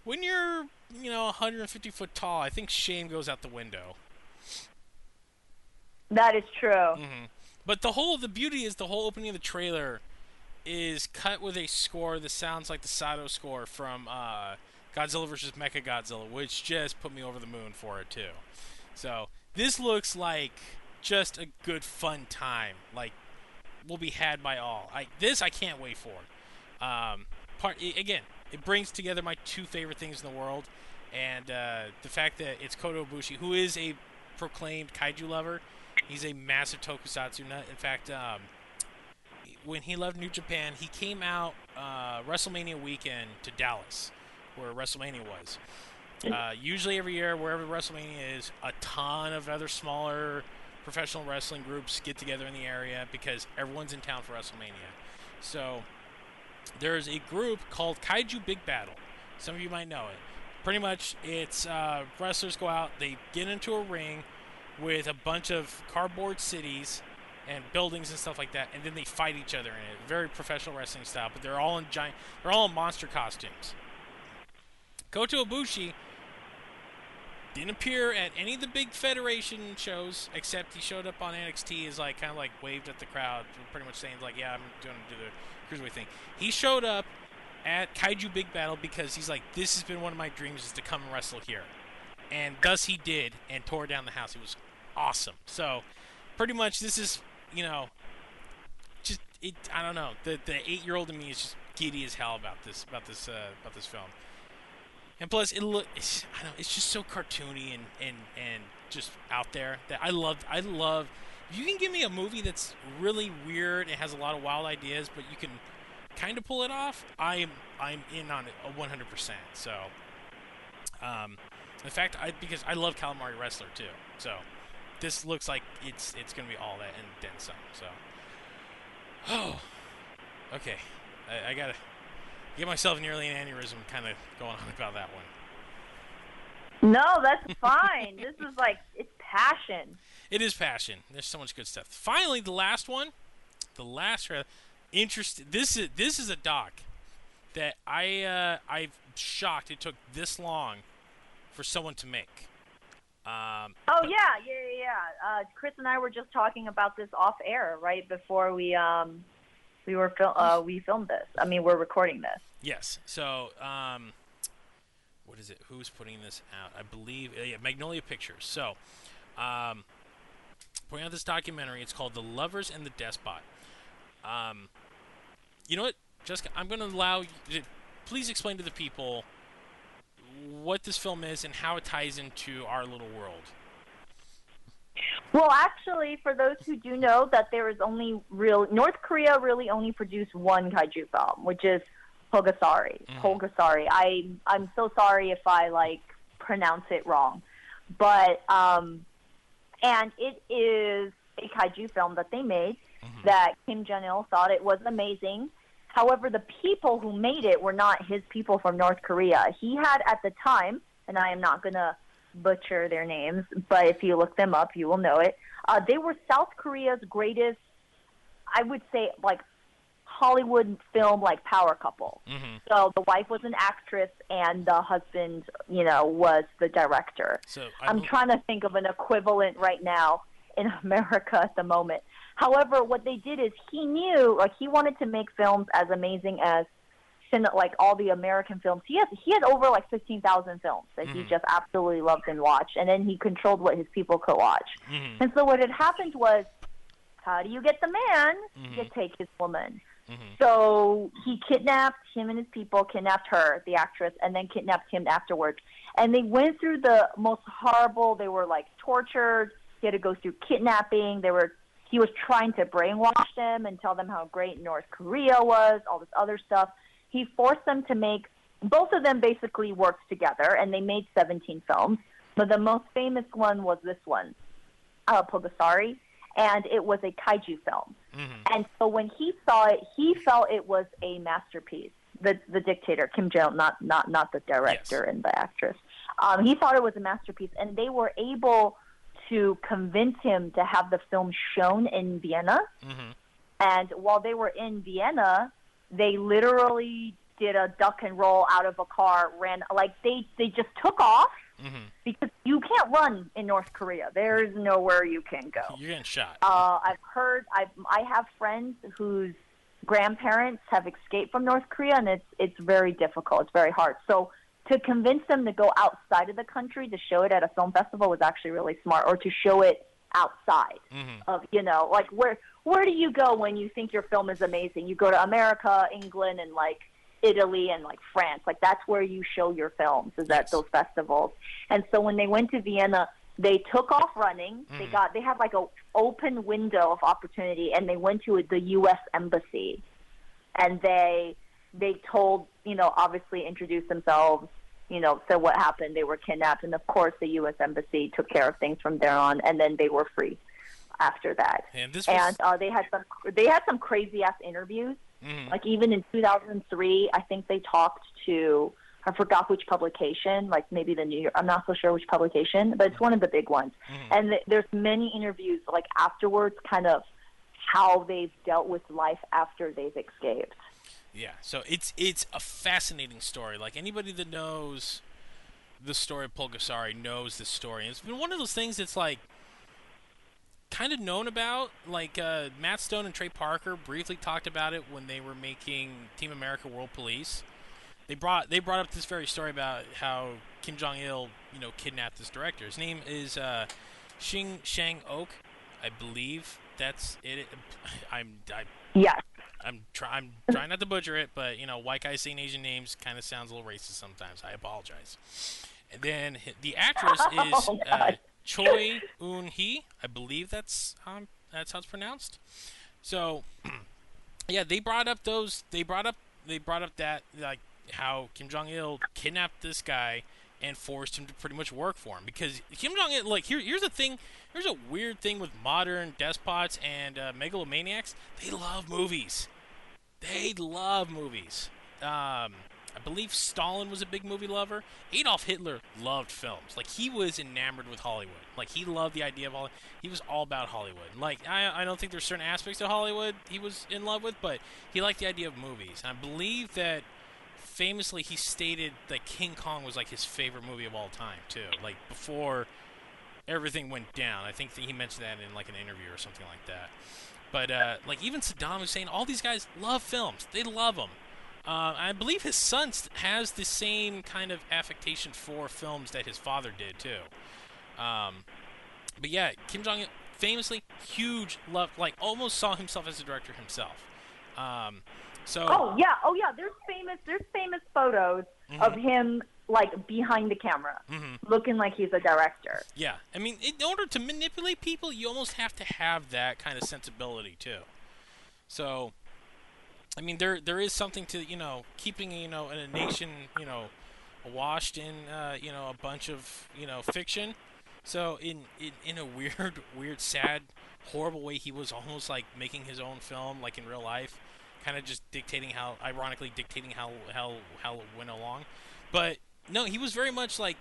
When you're, 150 foot tall, I think shame goes out the window. That is true. But the beauty is the whole opening of the trailer is cut with a score that sounds like the Sato score from Godzilla vs. Mechagodzilla, which just put me over the moon for it, too. So, this looks like just a good, fun time. Like, will be had by all. This I can't wait for. Again, it brings together my two favorite things in the world, and the fact that it's Kota Ibushi, who is a proclaimed kaiju lover. He's a massive tokusatsu nut. In fact, when he left New Japan, he came out WrestleMania weekend to Dallas, where WrestleMania was. Usually every year, wherever WrestleMania is, a ton of other smaller professional wrestling groups get together in the area because everyone's in town for WrestleMania. So there's a group called Kaiju Big Battle. Some of you might know it. Pretty much it's wrestlers go out, they get into a ring with a bunch of cardboard cities and buildings and stuff like that, and then they fight each other in it. Very professional wrestling style, but they're all in giant, they're all in monster costumes. Kota Ibushi didn't appear at any of the big Federation shows, except he showed up on NXT, is like kind of like waved at the crowd, pretty much saying like, "Yeah, I'm going to do the cruiserweight thing." He showed up at Kaiju Big Battle because he's like, "This has been one of my dreams, is to come and wrestle here," and thus he did and tore down the house. It was awesome. So, pretty much, this is, you know, just it. I don't know. The 8-year-old in me is just giddy as hell about this film. And plus, it's just so cartoony and just out there that I love. If you can give me a movie that's really weird, it has a lot of wild ideas, but you can kind of pull it off, I'm in on it 100%. So, in fact, because I love Calamari Wrestler too, so this looks like it's gonna be all that and then some. So, okay, I gotta get myself nearly an aneurysm kind of going on about that one. No, that's fine. This is like, it's passion. It is passion. There's so much good stuff. Finally, the last one. The last interesting. This is a doc that I'm shocked it took this long for someone to make. Yeah. Chris and I were just talking about this off air right before we filmed this. I mean, we're recording this. Yes. So, what is it? Who's putting this out? I believe Magnolia Pictures. So, putting out this documentary. It's called The Lovers and the Despot. You know what, Jessica? I'm going to allow you to please explain to the people what this film is and how it ties into our little world. Well, actually, for those who do know, that there is North Korea really only produced one kaiju film, which is Pulgasari. Pulgasari. I'm so sorry if I pronounce it wrong, but and it is a kaiju film that they made that Kim Jong Il thought it was amazing. However, the people who made it were not his people from North Korea. He had at the time, and I am not gonna butcher their names, but if you look them up, you will know it. They were South Korea's greatest, I would say, Hollywood film, power couple. So the wife was an actress, and the husband, was the director. So I'm trying to think of an equivalent right now in America at the moment. However, what they did is he knew, he wanted to make films as amazing as all the American films. He had over 15,000 films that he just absolutely loved and watched, and then he controlled what his people could watch. And so what had happened was, how do you get the man to take his woman? So he kidnapped her, the actress, and then kidnapped him afterwards. And they went through the most horrible, they were tortured, he had to go through kidnapping, he was trying to brainwash them and tell them how great North Korea was, all this other stuff. He forced them to make, both of them basically worked together, and they made 17 films. But the most famous one was this one, Pulgasari, and it was a kaiju film. And so when he saw it, he felt it was a masterpiece. The dictator, Kim Jong, not the director and the actress. He thought it was a masterpiece, and they were able to convince him to have the film shown in Vienna. And while they were in Vienna, they literally did a duck and roll out of a car, ran, they just took off because you can't run in North Korea. There is nowhere you can go. You're getting shot. I have friends whose grandparents have escaped from North Korea, and it's very difficult. It's very hard. So to convince them to go outside of the country to show it at a film festival was actually really smart, or to show it outside of, you know, like where do you go when you think your film is amazing? You go to America, England, and like Italy and like France. Like that's where you show your films, is at those festivals. And so when they went to Vienna, they took off running. They had like a open window of opportunity, and they went to the U.S. embassy, and they told, you know, obviously introduced themselves, you know, so what happened, they were kidnapped, and of course the U.S. embassy took care of things from there on, and then they were free after that. And this was... and they had some crazy ass interviews. Like even in 2003, I think they talked to, I forgot which publication, like maybe the New York, I'm not so sure which publication, but it's one of the big ones. And there's many interviews like afterwards, kind of how they've dealt with life after they've escaped. Yeah, so it's a fascinating story. Like, anybody that knows the story of Pulgasari knows the story. And it's been one of those things that's, like, kind of known about. Like, Matt Stone and Trey Parker briefly talked about it when they were making Team America World Police. They brought up this very story about how Kim Jong Il, you know, kidnapped this director. His name is Shing Shang-ok, I believe. That's it. I'm trying not to butcher it, but, you know, white guys saying Asian names kind of sounds a little racist sometimes. I apologize. And then the actress is Choi Eun-hee. I believe that's how it's pronounced. So, yeah, they brought up that, like, how Kim Jong Il kidnapped this guy and forced him to pretty much work for him, because Kim Jong Il, like, here's the thing. Here's a weird thing with modern despots and megalomaniacs. They love movies. I believe Stalin was a big movie lover. Adolf Hitler loved films. Like, he was enamored with Hollywood. Like, he loved the idea of Hollywood. He was all about Hollywood. Like, I don't think there's certain aspects of Hollywood he was in love with, but he liked the idea of movies. And I believe that famously, he stated that King Kong was, like, his favorite movie of all time, too. Like, before everything went down. I think that he mentioned that in, like, an interview or something like that. But, like, even Saddam Hussein, all these guys love films. They love them. I believe his son has the same kind of affectation for films that his father did, too. But, yeah, Kim Jong-un, famously, huge love, like, almost saw himself as a director himself. So, oh yeah. There's famous photos of him, like, behind the camera, looking like he's a director. Yeah, I mean, in order to manipulate people, you almost have to have that kind of sensibility too. So, I mean, there is something to, you know, keeping, you know, a nation, you know, washed in you know, a bunch of, you know, fiction. So in a weird, sad, horrible way, he was almost like making his own film, like in real life. Kind of just ironically dictating how it went along. But no, he was very much like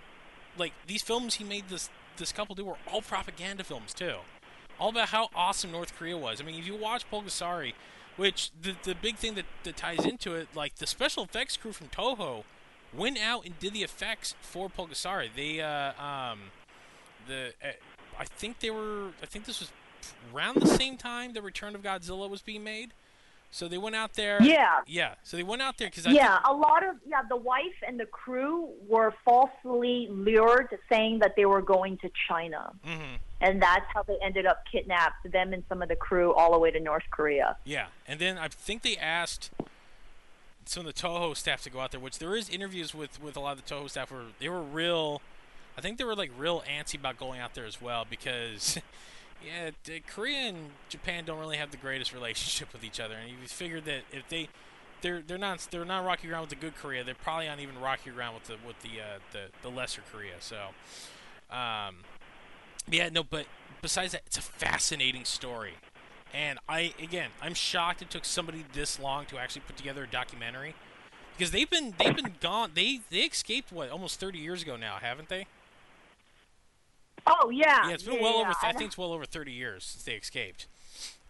these films he made this couple do were all propaganda films too, all about how awesome North Korea was. I mean, if you watch Pulgasari, which the big thing that ties into it, like, the special effects crew from Toho went out and did the effects for Pulgasari. They I think this was around the same time the Return of Godzilla was being made. So they went out there. Yeah. So they went out there because the wife and the crew were falsely lured, saying that they were going to China, and that's how they ended up kidnapped, them and some of the crew, all the way to North Korea. Yeah, and then I think they asked some of the Toho staff to go out there, which there is interviews with a lot of the Toho staff where they were real. I think they were, like, real antsy about going out there as well because. Yeah, Korea and Japan don't really have the greatest relationship with each other, and you figured that if they're not rocky ground with the good Korea, they're probably on even rocky ground with the lesser Korea. So, yeah, no, but besides that, it's a fascinating story, and I'm shocked it took somebody this long to actually put together a documentary, because they've been gone. They escaped almost 30 years ago now, haven't they? Oh, yeah. Yeah, it's been I think it's well over 30 years since they escaped.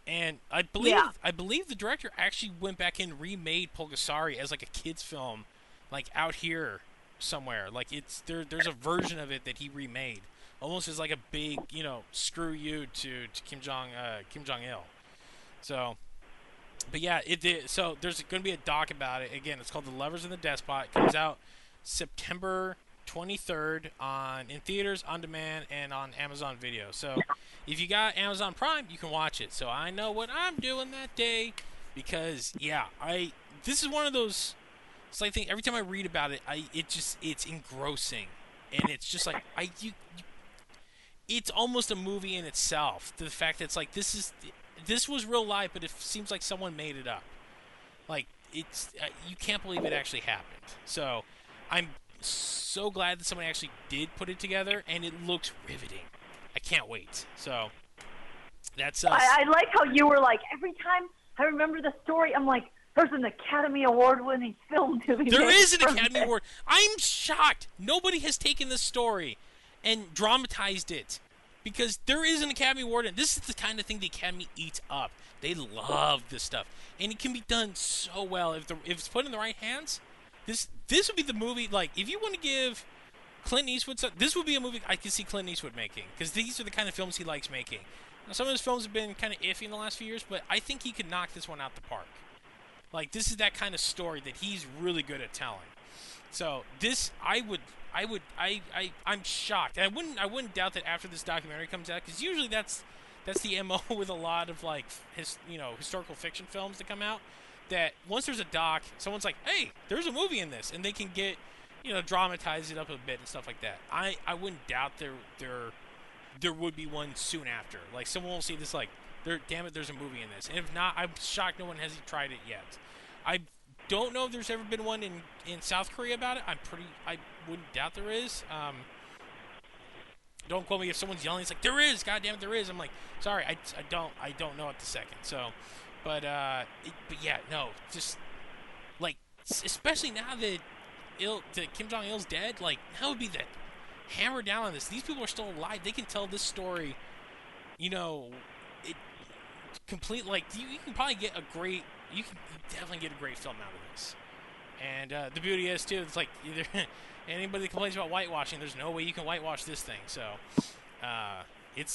And I believe the director actually went back and remade Pulgasari as, like, a kid's film, like, out here somewhere. Like, it's there's a version of it that he remade, almost as, like, a big, you know, screw you to Kim Jong Il. So, but yeah, so there's going to be a doc about it. Again, it's called The Lovers and the Despot. It comes out September 23rd in theaters, on demand, and on Amazon Video. So if you got Amazon Prime, you can watch it. So I know what I'm doing that day because, yeah, this is one of those... It's like thing, every time I read about it, it's engrossing. And it's just like, it's almost a movie in itself. The fact that it's like, this was real life, but it seems like someone made it up. Like, you can't believe it actually happened. So, I'm so glad that someone actually did put it together, and it looks riveting. I can't wait. So, that's us. I like how you were like, every time I remember the story, I'm like, there's an Academy Award-winning film to be made. There is an Academy Award. I'm shocked. Nobody has taken this story and dramatized it because there is an Academy Award, and this is the kind of thing the Academy eats up. They love this stuff, and it can be done so well if it's put in the right hands. This would be the movie. Like, if you want to give Clint Eastwood stuff, this would be a movie I could see Clint Eastwood making because these are the kind of films he likes making. Now, some of his films have been kind of iffy in the last few years, but I think he could knock this one out the park. Like, this is that kind of story that he's really good at telling. So this, I'm shocked. And I wouldn't doubt that after this documentary comes out, because usually that's the MO with a lot of like historical fiction films that come out. That once there's a doc, someone's like, hey, there's a movie in this, and they can get dramatize it up a bit and stuff like that. I wouldn't doubt there would be one soon after. Like, someone will see this like, damn it, there's a movie in this. And if not, I'm shocked no one has tried it yet. I don't know if there's ever been one in South Korea about it. I wouldn't doubt there is. Don't quote me if someone's yelling. It's like, there is, god damn it, there is. I'm like, sorry, I don't know at the second. So, but yeah, no, just like, especially now that Kim Jong Il's dead, like, that would be that hammer down on this. These people are still alive. They can tell this story. You can probably get a great. You can definitely get a great film out of this. And the beauty is too, it's like either anybody that complains about whitewashing, there's no way you can whitewash this thing. So it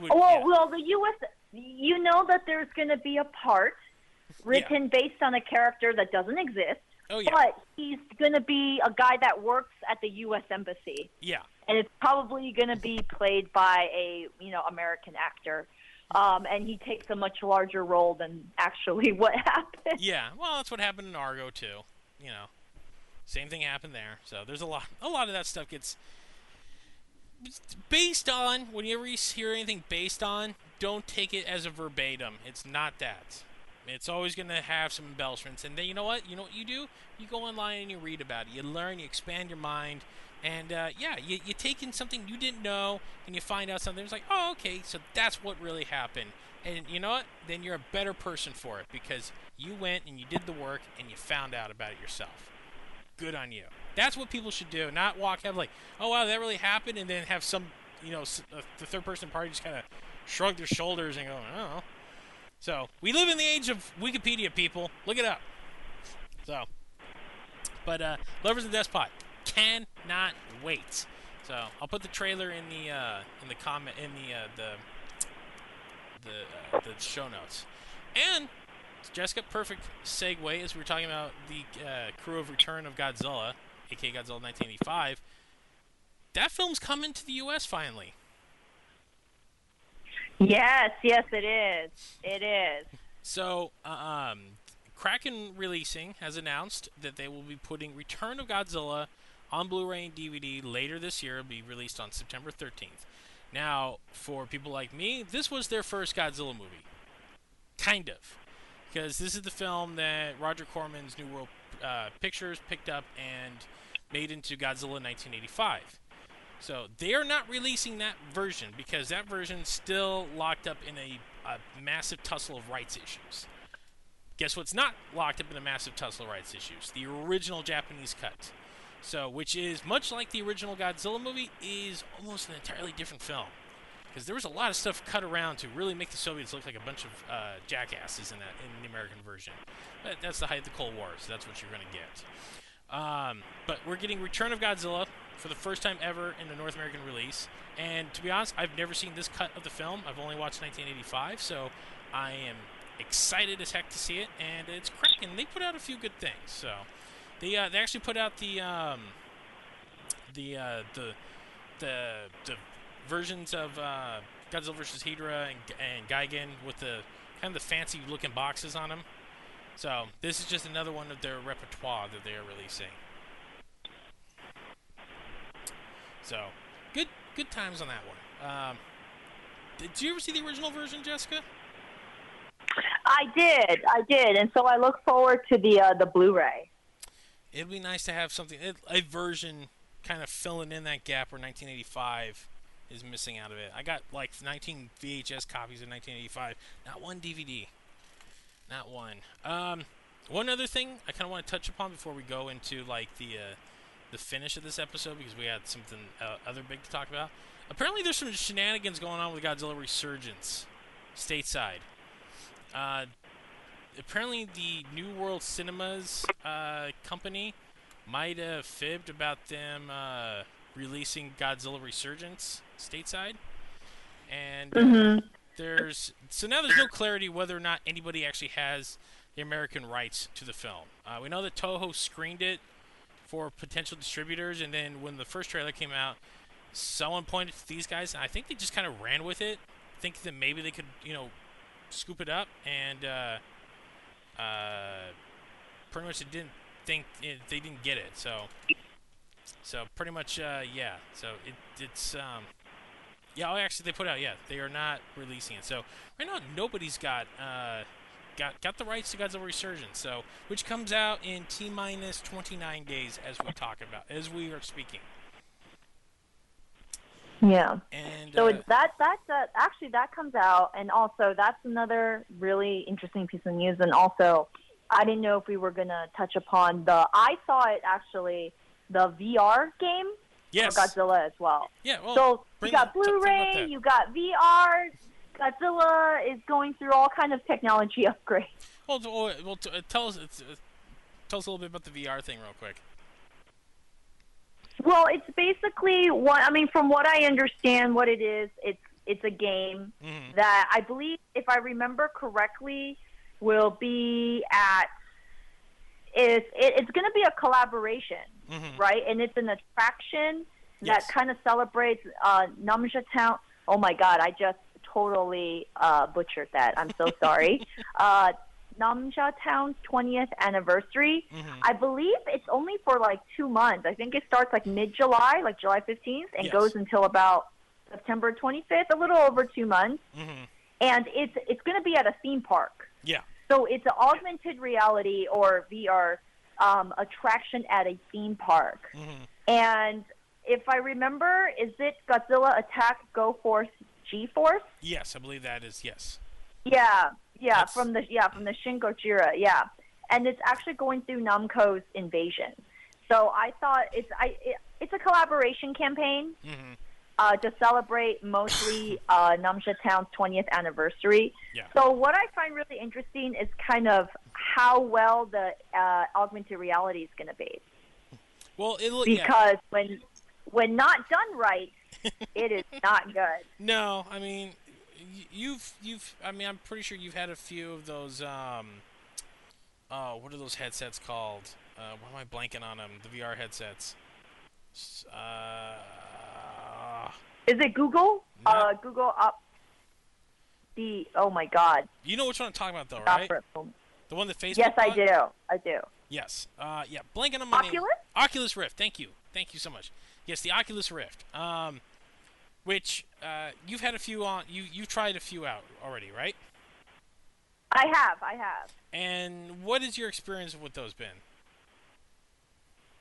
would. Well, yeah. Well, the U.S. You know that there's going to be a part written based on a character that doesn't exist. Oh yeah. But he's going to be a guy that works at the U.S. Embassy. Yeah. And it's probably going to be played by a American actor. And he takes a much larger role than actually what happened. Yeah, well, that's what happened in Argo too. Same thing happened there. So there's a lot of that stuff gets based on. Whenever you hear anything based on, don't take it as a verbatim. It's not that. It's always going to have some embellishments. And then you know what you do? You go online and you read about it. You learn. You expand your mind. And, you take in something you didn't know, and you find out something. It's like, oh, okay, so that's what really happened. And you know what? Then you're a better person for it, because you went and you did the work, and you found out about it yourself. Good on you. That's what people should do, not walk out like, oh, wow, that really happened, and then have some, the third-person party just kind of shrug their shoulders and go, oh. So, we live in the age of Wikipedia, people. Look it up. So, but Lovers and Despot. Cannot wait. So I'll put the trailer in the show notes. And Jessica, perfect segue as we were talking about the crew of Return of Godzilla, aka Godzilla 1985. That film's coming to the U.S. finally. Yes, it is. It is. So, Kraken Releasing has announced that they will be putting Return of Godzilla on Blu-ray and DVD later this year. It'll be released on September 13th. Now, for people like me, this was their first Godzilla movie. Kind of. Because this is the film that Roger Corman's New World Pictures picked up and made into Godzilla 1985. So, they are not releasing that version because that version's still locked up in a massive tussle of rights issues. Guess what's not locked up in a massive tussle of rights issues? The original Japanese cut. So, which is, much like the original Godzilla movie, is almost an entirely different film. Because there was a lot of stuff cut around to really make the Soviets look like a bunch of jackasses in the American version. But that's the height of the Cold War, so that's what you're going to get. But we're getting Return of Godzilla for the first time ever in a North American release. And to be honest, I've never seen this cut of the film. I've only watched 1985, so I am excited as heck to see it. And it's Kraken. They put out a few good things, so... They actually put out the the versions of Godzilla vs. Hedorah and Gigan with the kind of the fancy looking boxes on them. So this is just another one of their repertoire that they are releasing. So good times on that one. Did you ever see the original version, Jessica? I did, and so I look forward to the Blu-ray. It'd be nice to have something, a version kind of filling in that gap where 1985 is missing out of it. I got like 19 VHS copies of 1985, not one DVD, not one. One other thing I kind of want to touch upon before we go into like the finish of this episode, because we had something other big to talk about. Apparently, there's some shenanigans going on with Godzilla Resurgence, stateside. Apparently the New World Cinemas company might have fibbed about them releasing Godzilla Resurgence stateside, and so now there's no clarity whether or not anybody actually has the American rights to the film. We know that Toho screened it for potential distributors, and then when the first trailer came out, someone pointed to these guys, and I think they just kind of ran with it, thinking that maybe they could, you know, scoop it up, and pretty much they didn't get it. So pretty much, yeah. So it's actually they put out, yeah, they are not releasing it. So right now nobody's got the rights to Godzilla Resurgence. So which comes out in T-minus 29 days as we are speaking. Yeah. And, so that comes out, and also that's another really interesting piece of news. And also, I didn't know if we were gonna touch upon I saw it actually, the VR game. Yes. For Godzilla as well. Yeah. Well, so you got Blu-ray, you got VR. Godzilla is going through all kind of technology upgrades. Well, tell us a little bit about the VR thing real quick. Well, it's basically from what I understand, what it is, it's a game that I believe, if I remember correctly, will be at. It's going to be a collaboration, right? And it's an attraction that kind of celebrates Namja Town. Oh my God, I just totally butchered that. I'm so sorry. Namja Town's 20th anniversary. I believe it's only for like 2 months. I think it starts like mid-July, like July 15th, and goes until about September 25th, a little over 2 months. And it's going to be at a theme park. Yeah. So it's an augmented reality or VR attraction at a theme park. And if I remember, is it Godzilla Attack Go Force G-Force? Yes, I believe that is, yes. Yeah. Yeah, that's... from the Shin Gojira, yeah, and it's actually going through Namco's invasion. So I thought it's a collaboration campaign to celebrate mostly Namja Town's 20th anniversary. Yeah. So what I find really interesting is kind of how well the augmented reality is going to be. Well, because when not done right, it is not good. No, I mean. I'm pretty sure you've had a few of those, what are those headsets called? Why am I blanking on them? The VR headsets. Is it Google? No. Google up the, oh my God. You know which one I'm talking about though, right? The one that Facebook bought? I do. Yes. Yeah, blanking on my name. Oculus Rift, thank you. Thank you so much. Yes, the Oculus Rift. Which you've had a few on. You've tried a few out already, right? I have. And what has your experience with those been?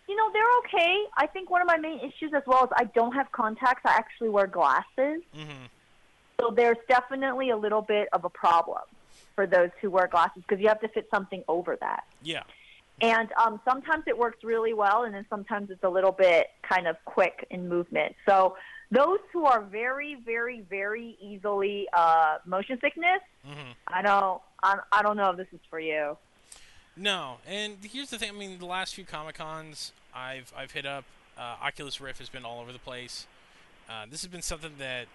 You know, they're okay. I think one of my main issues as well is I don't have contacts. I actually wear glasses. So there's definitely a little bit of a problem for those who wear glasses because you have to fit something over that. Yeah. And sometimes it works really well, and then sometimes it's a little bit kind of quick in movement. So those who are very, very, very easily motion sickness, I don't know if this is for you. No, and here's the thing. I mean, the last few Comic-Cons I've hit up, Oculus Rift has been all over the place. This has been something that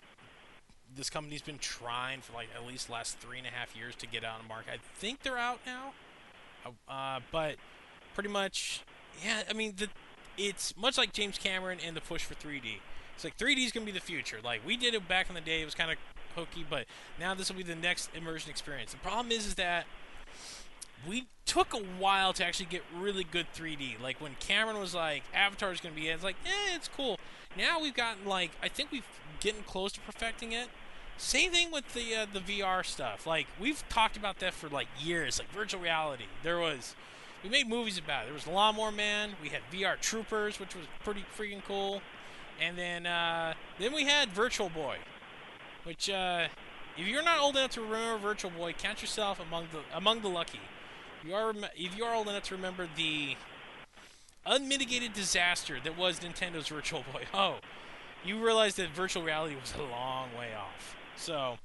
this company's been trying for like at least last 3.5 years to get out on the market. I think they're out now, but pretty much, yeah. I mean, it's much like James Cameron and the push for 3D. It's like 3D is going to be the future. Like, we did it back in the day. It was kind of hokey, but now this will be the next immersion experience. The problem is that we took a while to actually get really good 3D. Like, when Cameron was like, Avatar is going to be it, it's like, eh, it's cool. Now we've gotten, like, I think we've getting close to perfecting it. Same thing with the VR stuff. Like, we've talked about that for, like, years. Like, virtual reality. There was... We made movies about it. There was Lawnmower Man. We had VR Troopers, which was pretty freaking cool. And then we had Virtual Boy, which, if you're not old enough to remember Virtual Boy, count yourself among the lucky. If you are old enough to remember the unmitigated disaster that was Nintendo's Virtual Boy. Oh, you realize that virtual reality was a long way off. So,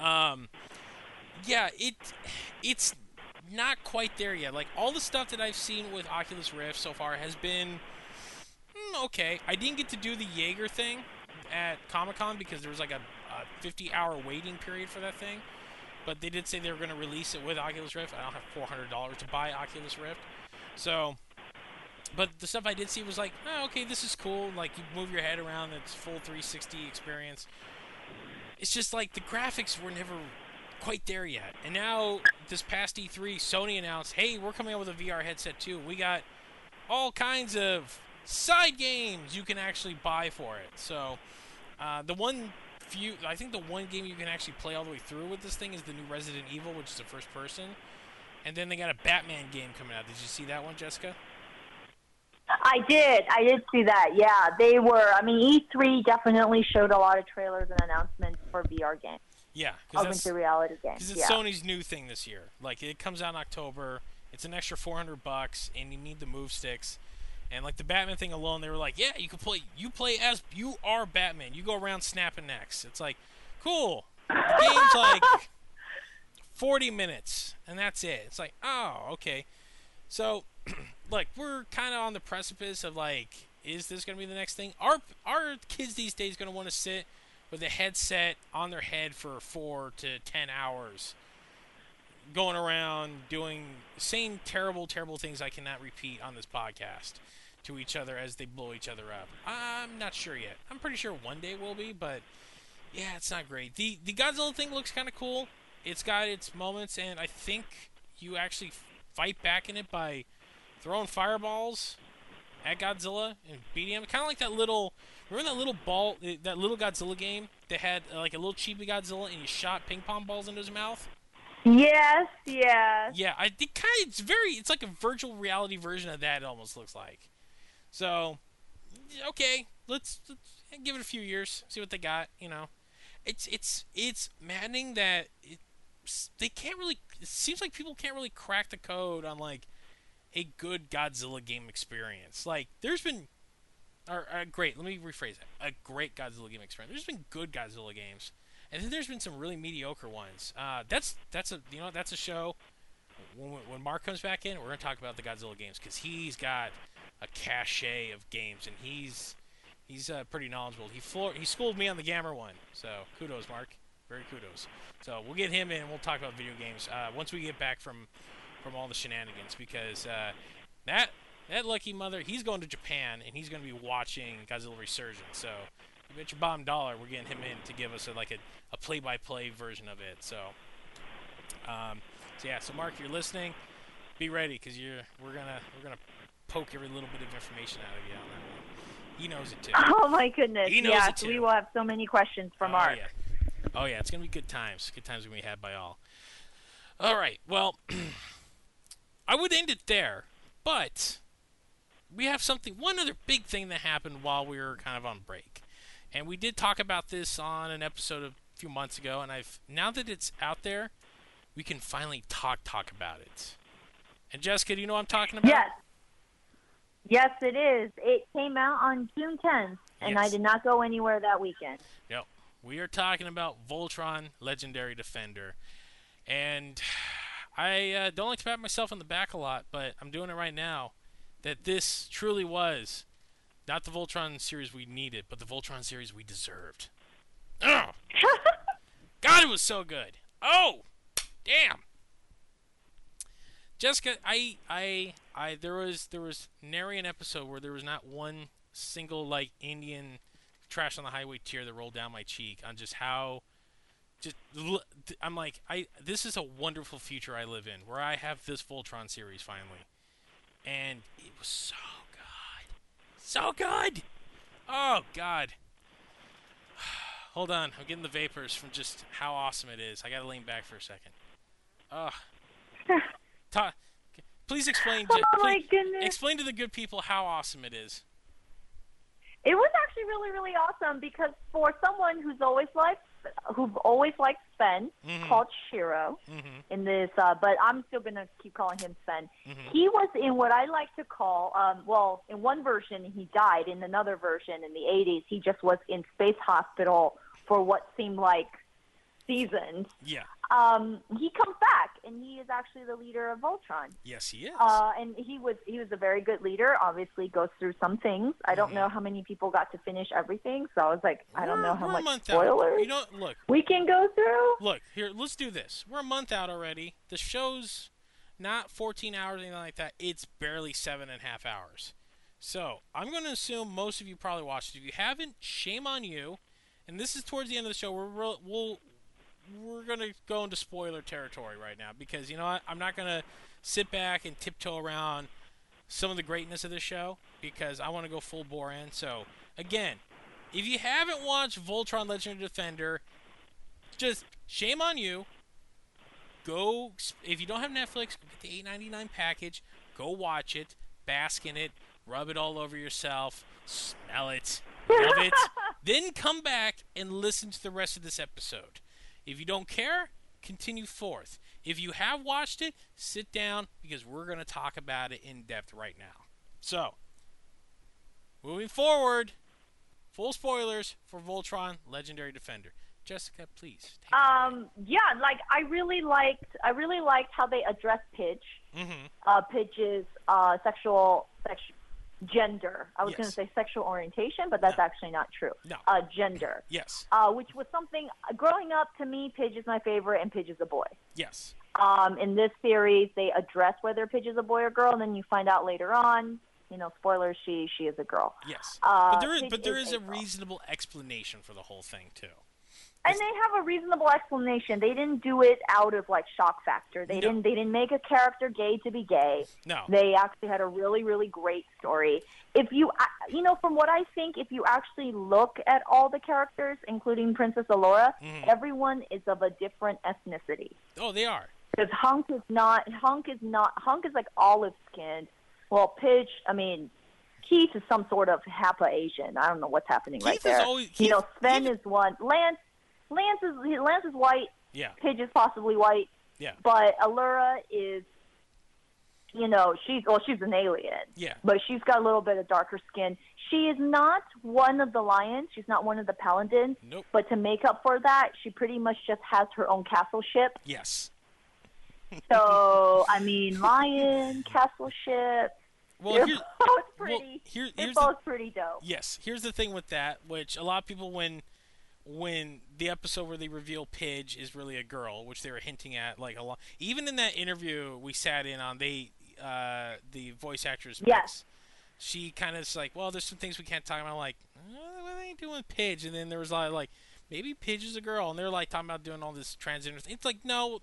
yeah, it's not quite there yet. Like, all the stuff that I've seen with Oculus Rift so far has been okay. I didn't get to do the Jaeger thing at Comic-Con because there was like a 50-hour waiting period for that thing. But they did say they were going to release it with Oculus Rift. I don't have $400 to buy Oculus Rift. So, but the stuff I did see was like, oh, okay, this is cool. Like, you move your head around. It's full 360 experience. It's just like the graphics were never quite there yet. And now, this past E3, Sony announced, hey, we're coming out with a VR headset too. We got all kinds of side games you can actually buy for it. So, I think the one game you can actually play all the way through with this thing is the new Resident Evil, which is the first person. And then they got a Batman game coming out. Did you see that one, Jessica? I did see that, yeah. They were, I mean, E3 definitely showed a lot of trailers and announcements for VR games. Yeah, augmented reality games. Because it's Sony's new thing this year. Like, it comes out in October. It's an extra $400, and you need the move sticks. And like the Batman thing alone, they were like, "Yeah, you can play. You play as you are Batman. You go around snapping necks." It's like, cool. The game's like 40 minutes, and that's it. It's like, oh, okay. So, like, we're kind of on the precipice of like, is this gonna be the next thing? Our kids these days gonna want to sit with a headset on their head for 4 to 10 hours, going around doing same terrible things I cannot repeat on this podcast to each other as they blow each other up? I'm not sure yet. I'm pretty sure one day will be, but yeah, it's not great. The Godzilla thing looks kind of cool. It's got its moments, and I think you actually fight back in it by throwing fireballs at Godzilla and beating him. Kind of like that little... Remember that little ball... That little Godzilla game that had like a little chibi Godzilla and you shot ping pong balls into his mouth? Yes, yes. Yeah, I think it's like a virtual reality version of that, it almost looks like. So, okay, let's give it a few years, see what they got, you know. It's maddening that they can't really, it seems like people can't really crack the code on like a good Godzilla game experience. Like, there's been a great Godzilla game experience. There's been good Godzilla games. And then there's been some really mediocre ones. That's a show. When Mark comes back in, we're gonna talk about the Godzilla games because he's got a cachet of games and he's pretty knowledgeable. He schooled me on the Gamma one, so kudos, Mark. Very kudos. So we'll get him in. And we'll talk about video games once we get back from all the shenanigans because that lucky mother, he's going to Japan and he's gonna be watching Godzilla Resurgence. So. You bet your bottom dollar we're getting him in to give us a play-by-play version of it. So, yeah. So Mark, if you're listening, be ready because we're gonna poke every little bit of information out of you on that one. He knows it too. Oh my goodness! He knows it too. We will have so many questions from Mark. Yeah. Oh yeah, it's gonna be good times. Good times are gonna be had by all. All right. Well, I would end it there, but we have one other big thing that happened while we were kind of on break. And we did talk about this on an episode a few months ago, and now that it's out there, we can finally talk about it. And Jessica, do you know what I'm talking about? Yes. Yes, it is. It came out on June 10th, and yes. I did not go anywhere that weekend. No. We are talking about Voltron Legendary Defender. And I don't like to pat myself on the back a lot, but I'm doing it right now, that this truly was... not the Voltron series we needed, but the Voltron series we deserved. God, it was so good. Oh, damn. Jessica, there was nary an episode where there was not one single like Indian trash on the highway tear that rolled down my cheek on just how. I'm like, this is a wonderful future I live in, where I have this Voltron series finally, and it was so good, so good. Oh God, hold on, I'm getting the vapors from just how awesome it is. I gotta lean back for a second. Please explain. Explain to the good people how awesome it is. It was actually really, really awesome because for someone who've always liked Sven, mm-hmm. called Shiro, mm-hmm. in this, but I'm still going to keep calling him Sven. Mm-hmm. He was in what I like to call, well, in one version he died, in another version in the 80s he just was in space hospital for what seemed like seasons. Yeah. He comes back, and he is actually the leader of Voltron. Yes, he is. And he was a very good leader, obviously goes through some things. I don't know how many people got to finish everything, so I was like, I don't know how much spoilers we can go through. Look, here, let's do this. We're a month out already. The show's not 14 hours or anything like that. It's barely 7.5 hours. So I'm going to assume most of you probably watched it. If you haven't, shame on you. And this is towards the end of the show. We're going to go into spoiler territory right now because, you know what, I'm not going to sit back and tiptoe around some of the greatness of this show because I want to go full bore in. So, again, if you haven't watched Voltron Legend of Defender, just shame on you. Go, if you don't have Netflix, get the $8.99 package. Go watch it. Bask in it. Rub it all over yourself. Smell it. Love it. Then come back and listen to the rest of this episode. If you don't care, continue forth. If you have watched it, sit down because we're going to talk about it in depth right now. So, moving forward, full spoilers for Voltron Legendary Defender. Jessica, please. Take it. Yeah, like I really liked how they addressed Pidge. Mm-hmm. Pidge's gender. I was going to say sexual orientation, but that's actually not true. No. Gender. Yes. Which was something, growing up, to me, Pidge is my favorite, and Pidge is a boy. Yes. In this series, they address whether Pidge is a boy or girl, and then you find out later on, you know, spoilers, she is a girl. Yes. But there is a reasonable explanation for the whole thing, too. And they have a reasonable explanation. They didn't do it out of like shock factor. They didn't make a character gay to be gay. No. They actually had a really, really great story. If you, you know, from what I think, if you actually look at all the characters, including Princess Allura, everyone is of a different ethnicity. Oh, they are. Because Hunk is like olive skinned. Well, Pidge, I mean, Keith is some sort of Hapa Asian. I don't know what's happening Keith right there. You know, Sven is one. Lance is white. Yeah. Pidge is possibly white. Yeah. But Allura is, you know, she's an alien. Yeah. But she's got a little bit of darker skin. She is not one of the lions. She's not one of the paladins. Nope. But to make up for that, she pretty much just has her own castle ship. Yes. So I mean, lion, castle ship. Well, they're both pretty dope. Yes. Here's the thing with that, which a lot of people when the episode where they reveal Pidge is really a girl, which they were hinting at like a lot. Even in that interview we sat in on, the voice actress, yes, she kind of is like, well, there's some things we can't talk about. I'm like, what are they doing with Pidge? And then there was a lot of like, maybe Pidge is a girl, and they're like talking about doing all this transgender thing. It's like, no,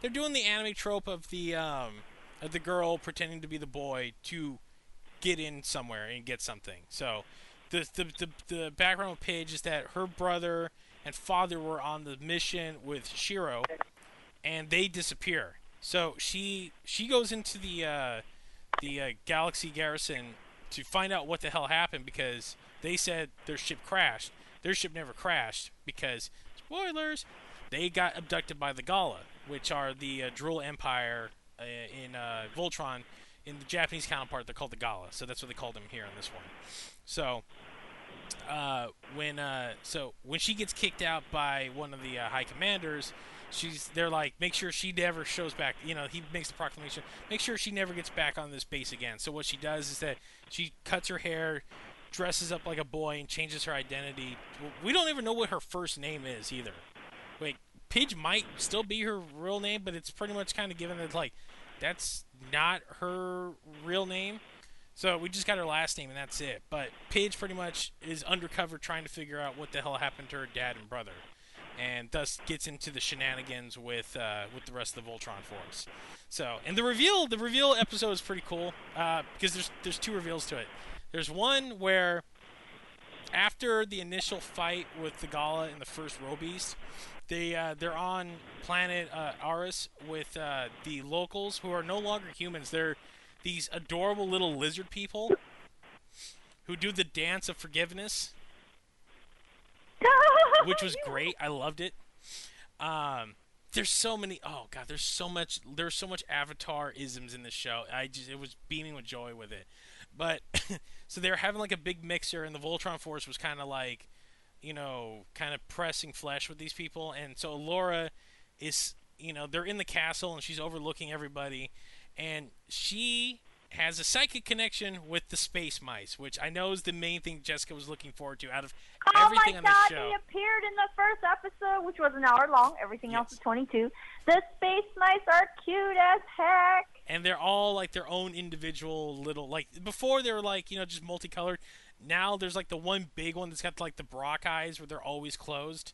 they're doing the anime trope of the girl pretending to be the boy to get in somewhere and get something. So. The background of Pidge is that her brother and father were on the mission with Shiro, and they disappear. So she goes into the Galaxy Garrison to find out what the hell happened because they said their ship crashed. Their ship never crashed because, spoilers, they got abducted by the Gala, which are the Drule Empire in Voltron. In the Japanese counterpart, they're called the Gala, so that's what they called them here on this one. So, when she gets kicked out by one of the high commanders, they're like, make sure she never shows back. You know, he makes the proclamation, make sure she never gets back on this base again. So what she does is that she cuts her hair, dresses up like a boy, and changes her identity. We don't even know what her first name is either. Wait, Pidge might still be her real name, but it's pretty much kind of given that like. That's not her real name. So we just got her last name, and that's it. But Paige pretty much is undercover trying to figure out what the hell happened to her dad and brother, and thus gets into the shenanigans with the rest of the Voltron force. So, and the reveal episode is pretty cool because there's two reveals to it. There's one where after the initial fight with the Gala and the first Robeast, they're on planet Aris with the locals who are no longer humans. They're these adorable little lizard people who do the dance of forgiveness. Which was great. I loved it. There's so much Avatar-isms in this show. It was beaming with joy with it. But so they were having like a big mixer, and the Voltron force was kind of like, you know, kind of pressing flesh with these people. And so Laura is, you know, they're in the castle and she's overlooking everybody, and she has a psychic connection with the space mice, which I know is the main thing Jessica was looking forward to out of everything on the show. Oh my God, they appeared in the first episode, which was an hour long. Everything else is 22. The space mice are cute as heck. And they're all like their own individual little, like before they were like, you know, just multicolored. Now there's like the one big one that's got like the Brock eyes where they're always closed.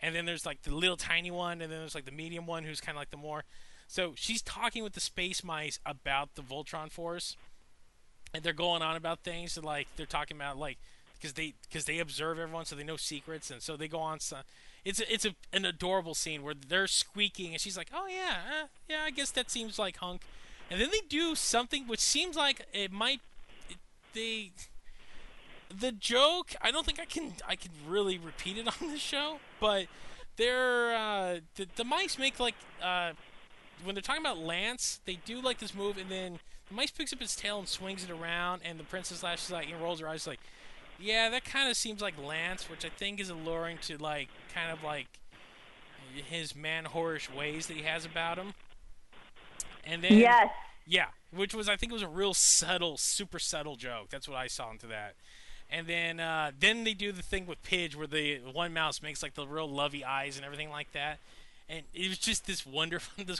And then there's like the little tiny one, and then there's like the medium one who's kind of like the more... So she's talking with the space mice about the Voltron force, and they're going on about things, and like they're talking about like because they observe everyone, so they know secrets, and so they go on. So it's an adorable scene where they're squeaking, and she's like, "Oh yeah, yeah, I guess that seems like hunk," and then they do something which seems like it might the joke. I don't think I can really repeat it on this show, but they're the mice make like. When they're talking about Lance, they do like this move, and then the mice picks up its tail and swings it around, and the princess lashes like and rolls her eyes like, yeah, that kind of seems like Lance, which I think is alluring to like kind of like his man-whorish ways that he has about him. And then yes, yeah, which was I think it was a real subtle, super subtle joke. That's what I saw into that. And then they do the thing with Pidge where the one mouse makes like the real lovey eyes and everything like that. And it was just this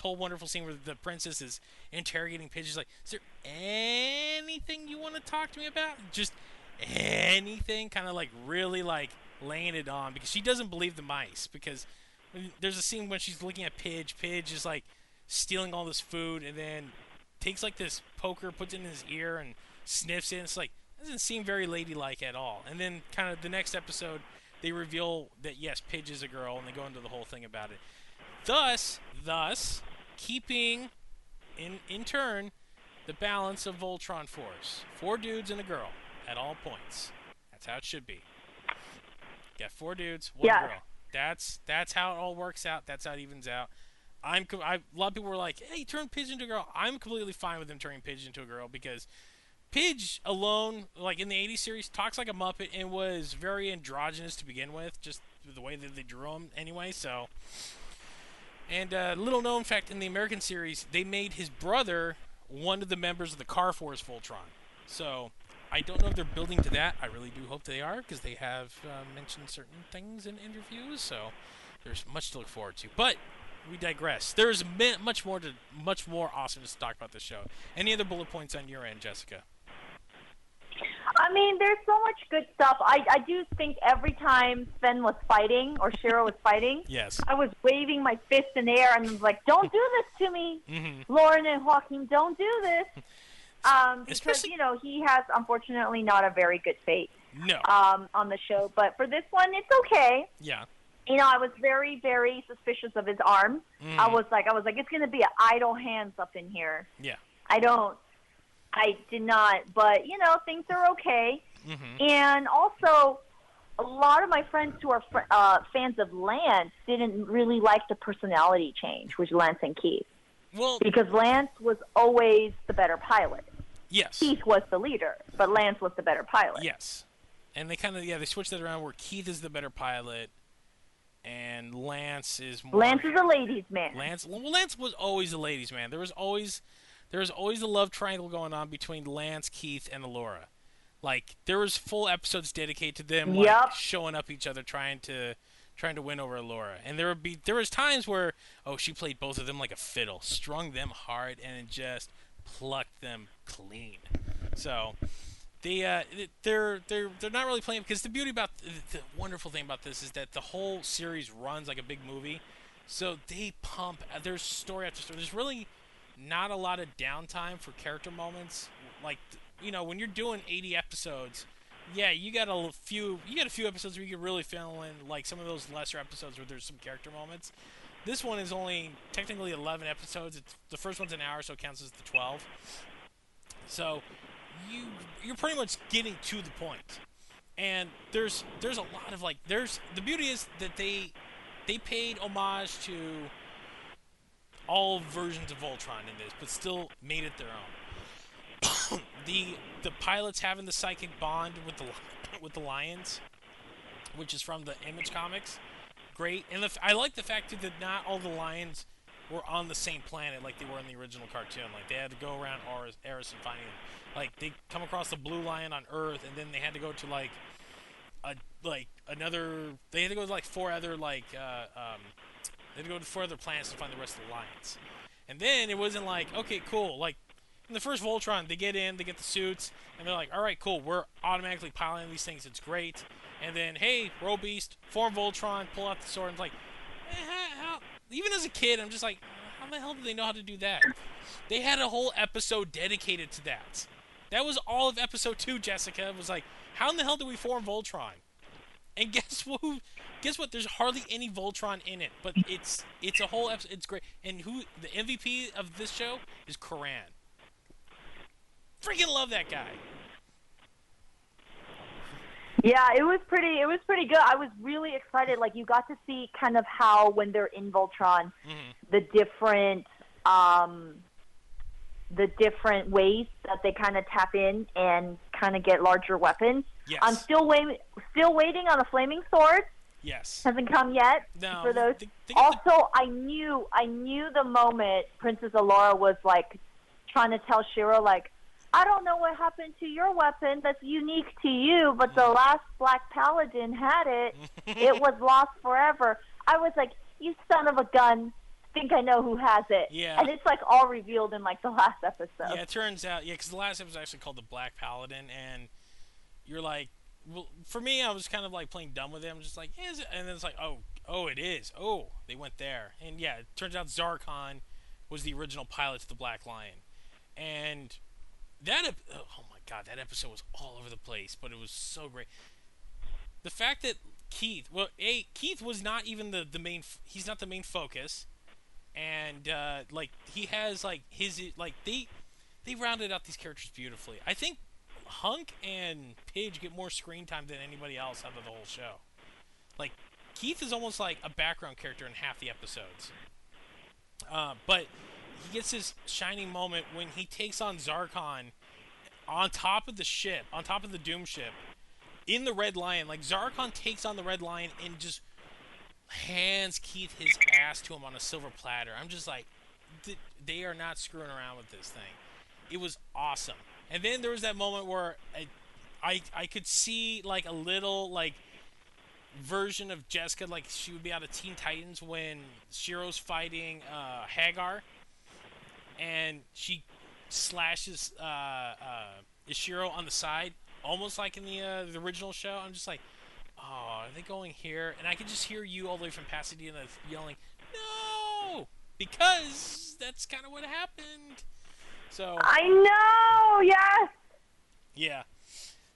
whole wonderful scene where the princess is interrogating Pidge. She's like, is there anything you want to talk to me about? Just anything, kind of like really like laying it on, because she doesn't believe the mice, because there's a scene when she's looking at Pidge. Pidge is like stealing all this food, and then takes like this poker, puts it in his ear and sniffs it. And it's like, doesn't seem very ladylike at all. And then kind of the next episode, they reveal that yes, Pidge is a girl, and they go into the whole thing about it. Thus, keeping in turn the balance of Voltron Force. Four dudes and a girl at all points. That's how it should be. Got four dudes, one girl. That's how it all works out. That's how it evens out. A lot of people were like, "Hey, turn Pidge into a girl." I'm completely fine with them turning Pidge into a girl, because Pidge alone, like in the '80s series, talks like a Muppet and was very androgynous to begin with, just the way that they drew him anyway. So. And little known fact, in the American series, they made his brother one of the members of the Car Force Voltron. So I don't know if they're building to that. I really do hope they are, because they have mentioned certain things in interviews. So there's much to look forward to. But we digress. There's much more awesomeness to talk about this show. Any other bullet points on your end, Jessica? I mean, there's so much good stuff. I do think every time Sven was fighting or Shiro was fighting, yes, I was waving my fist in the air and was like, "Don't do this to me, Lauren and Joaquin. Don't do this." Because especially... you know, he has unfortunately not a very good fate. No. On the show, but for this one, it's okay. Yeah. You know, I was very, very suspicious of his arm. Mm. I was like, it's gonna be an idle hands up in here. Yeah. I did not, but, you know, things are okay. Mm-hmm. And also, a lot of my friends who are fans of Lance didn't really like the personality change with Lance and Keith. Well, because Lance was always the better pilot. Yes. Keith was the leader, but Lance was the better pilot. Yes. And they kind of, yeah, they switched that around where Keith is the better pilot and Lance is more... Lance is a ladies' man. Lance was always a ladies' man. There was always a love triangle going on between Lance, Keith, and Allura. Like, there was full episodes dedicated to them, like, showing up each other, trying to trying to win over Laura. And there was times where, oh, she played both of them like a fiddle, strung them hard, and just plucked them clean. So they're not really playing, because the beauty about the wonderful thing about this is that the whole series runs like a big movie. So they pump. There's story after story. There's really not a lot of downtime for character moments. Like, you know, when you're doing 80 episodes, yeah, you got a few episodes where you can really fill in, like some of those lesser episodes where there's some character moments. This one is only technically 11 episodes. The first one's an hour, so it counts as the 12. So you're pretty much getting to the point. And there's a lot of, like, there's, the beauty is that they paid homage to all versions of Voltron in this, but still made it their own. The pilots having the psychic bond with the lions, which is from the Image comics, great. And I like the fact too that not all the lions were on the same planet like they were in the original cartoon. Like, they had to go around Eris and finding them. Like, they come across the blue lion on Earth, and then they had to go to four other planets to find the rest of the lions. And then it wasn't like, okay, cool. Like, in the first Voltron, they get the suits, and they're like, all right, cool, we're automatically piloting these things, it's great. And then, hey, Roe Beast, form Voltron, pull out the sword, and it's like, even as a kid, I'm just like, how the hell do they know how to do that? They had a whole episode dedicated to that. That was all of episode 2, Jessica. It was like, how in the hell do we form Voltron? And guess what? There's hardly any Voltron in it, but it's a whole episode. It's great. And the MVP of this show is Koran. Freaking love that guy. Yeah, it was pretty good. I was really excited. Like, you got to see kind of how, when they're in Voltron, the different ways that they kind of tap in and kind of get larger weapons. Yes. I'm still waiting on the flaming sword. Yes. Hasn't come yet. No. For those. Also, I knew the moment Princess Allura was like trying to tell Shiro, like, I don't know what happened to your weapon that's unique to you, but the last Black Paladin had it. It was lost forever. I was like, you son of a gun. I think I know who has it. Yeah. And it's like all revealed in like the last episode. Yeah, it turns out, yeah, because the last episode was actually called The Black Paladin, and you're like, well, for me, I was kind of like playing dumb with it. I'm just like, is it? And then it's like, oh, it is. Oh, they went there. And yeah, it turns out Zarkon was the original pilot to the Black Lion. And oh my God, that episode was all over the place, but it was so great. The fact that Keith was not even the main, he's not the main focus. And, like, he has, like, his, like, they rounded out these characters beautifully. I think Hunk and Pidge get more screen time than anybody else out of the whole show. Like, Keith is almost like a background character in half the episodes. But he gets his shining moment when he takes on Zarkon on top of the ship, on top of the Doom ship, in the Red Lion. Like, Zarkon takes on the Red Lion and just hands Keith his ass to him on a silver platter. I'm just like, they are not screwing around with this thing. It was awesome. And then there was that moment where I could see, like, a little, like, version of Jessica, like, she would be out of Teen Titans when Shiro's fighting Hagar, and she slashes Ishiro on the side, almost like in the original show. I'm just like, oh, are they going here? And I could just hear you all the way from Pasadena yelling, no! Because that's kind of what happened. So I know, yes! Yeah.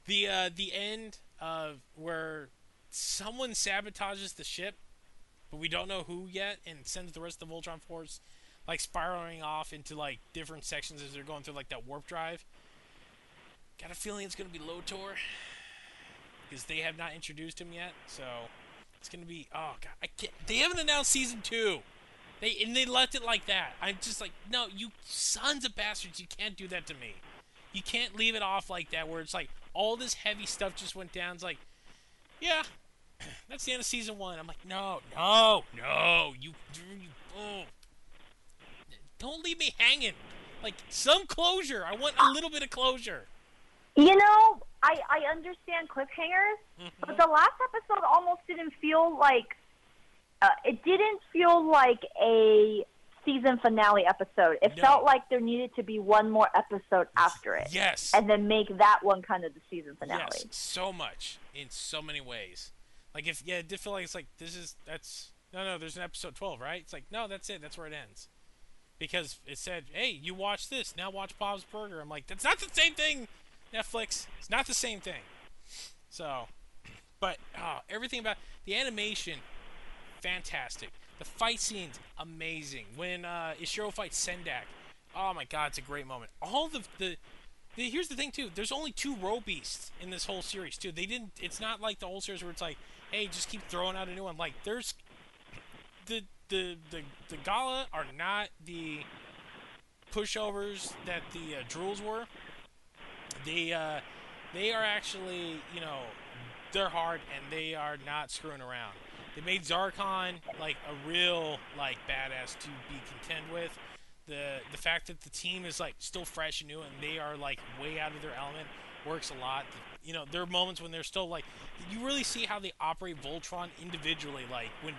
The end of where someone sabotages the ship, but we don't know who yet, and sends the rest of the Voltron Force, like, spiraling off into, like, different sections as they're going through, like, that warp drive. Got a feeling it's going to be Lotor, because they have not introduced him yet, so it's gonna be, oh God, I can't. They haven't announced season 2. They left it like that. I'm just like, no, you sons of bastards, you can't do that to me. You can't leave it off like that, where it's like all this heavy stuff just went down. It's like, yeah, that's the end of season 1. I'm like, no, you don't leave me hanging. Like, some closure. I want a little bit of closure. You know, I understand cliffhangers, but the last episode almost didn't feel like It didn't feel like a season finale episode. It felt like there needed to be one more episode after it. Yes. And then make that one kind of the season finale. Yes, so much in so many ways. Like, if it did feel like it's like, this is, that's, no, there's an episode 12, right? It's like, no, that's it. That's where it ends. Because it said, hey, you watch this. Now watch Bob's Burger. I'm like, that's not the same thing, Netflix. It's not the same thing. So, but everything about the animation, fantastic. The fight scenes, amazing. When Ishiro fights Sendak, oh my god, it's a great moment. All the here's the thing too. There's only two row beasts in this whole series too. They didn't. It's not like the whole series where it's like, hey, just keep throwing out a new one. Like there's the Gala are not the pushovers that the Drools were. They are actually, you know, they're hard and they are not screwing around. They made Zarkon like a real like badass to be contend with. The fact that the team is like still fresh and new and they are like way out of their element works a lot. You know, there are moments when they're still like, you really see how they operate Voltron individually. Like when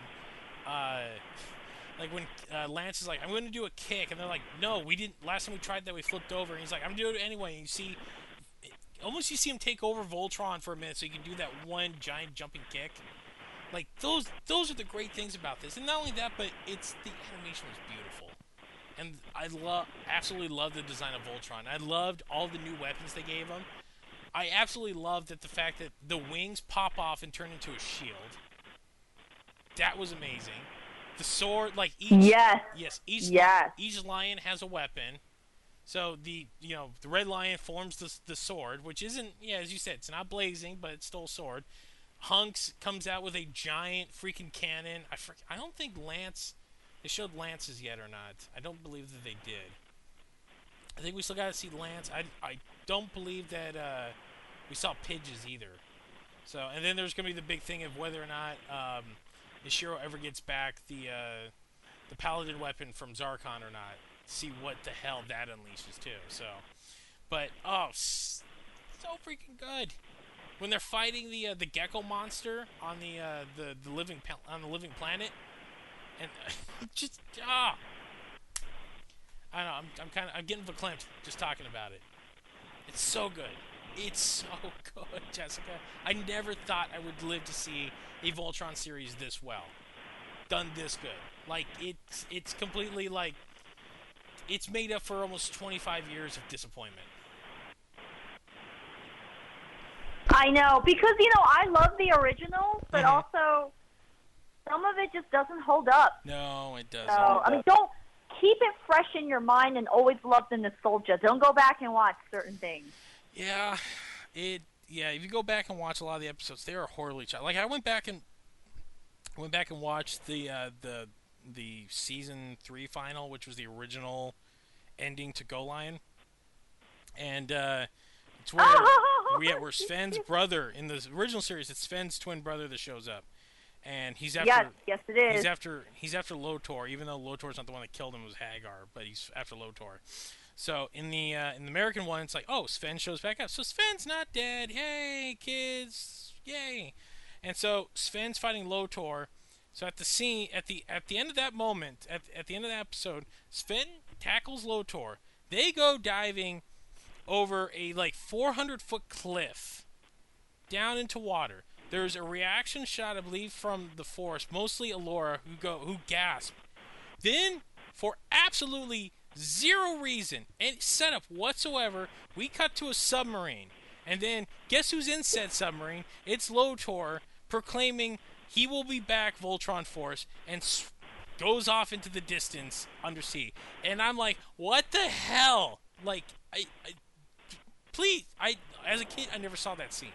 Lance is like, I'm going to do a kick, and they're like, no, we didn't. Last time we tried that, we flipped over. And he's like, I'm going to do it anyway. And you see, almost you see him take over Voltron for a minute so you can do that one giant jumping kick. Like, those are the great things about this. And not only that, but it's, the animation was beautiful. And I absolutely love the design of Voltron. I loved all the new weapons they gave him. I absolutely loved that the fact that the wings pop off and turn into a shield. That was amazing. The sword, like, each lion has a weapon. So the red lion forms the sword, which isn't, as you said, it's not blazing, but it's still a sword. Hunks comes out with a giant freaking cannon. I don't think Lance, they showed Lance's yet or not. I don't believe that they did. I think we still got to see Lance. I don't believe that we saw Pidges either. So, and then there's going to be the big thing of whether or not Ishiro ever gets back the paladin weapon from Zarkon or not. See what the hell that unleashes too. So, but so freaking good. When they're fighting the gecko monster on the living planet, and just I don't know, I'm getting verklempt just talking about it. It's so good. It's so good, Jessica. I never thought I would live to see a Voltron series this well done, this good. Like it's completely like it's made up for almost 25 years of disappointment. I know, because, I love the originals, but also some of it just doesn't hold up. No, it doesn't. So, don't keep it fresh in your mind and always love the nostalgia. Don't go back and watch certain things. Yeah, if you go back and watch a lot of the episodes, they are horribly shot. Like, I went back and watched the season 3 final, which was the original ending to Go Lion. And, it's where... we're Sven's brother in the original series. It's Sven's twin brother that shows up, and he's after. Yes, it is. He's after Lotor, even though Lotor's not the one that killed him. It was Hagar, but he's after Lotor. So in the American one, it's like, oh, Sven shows back up. So Sven's not dead. Yay, kids! Yay! And so Sven's fighting Lotor. So at the scene, at the end of that moment, at the end of the episode, Sven tackles Lotor. They go diving over a 400-foot cliff down into water. There's a reaction shot, I believe, from the forest, mostly Allura, who gasped. Then, for absolutely zero reason, any setup whatsoever, we cut to a submarine. And then, guess who's in said submarine? It's Lotor, proclaiming he will be back, Voltron Force, and goes off into the distance undersea. And I'm like, what the hell? Like, I, as a kid, I never saw that scene.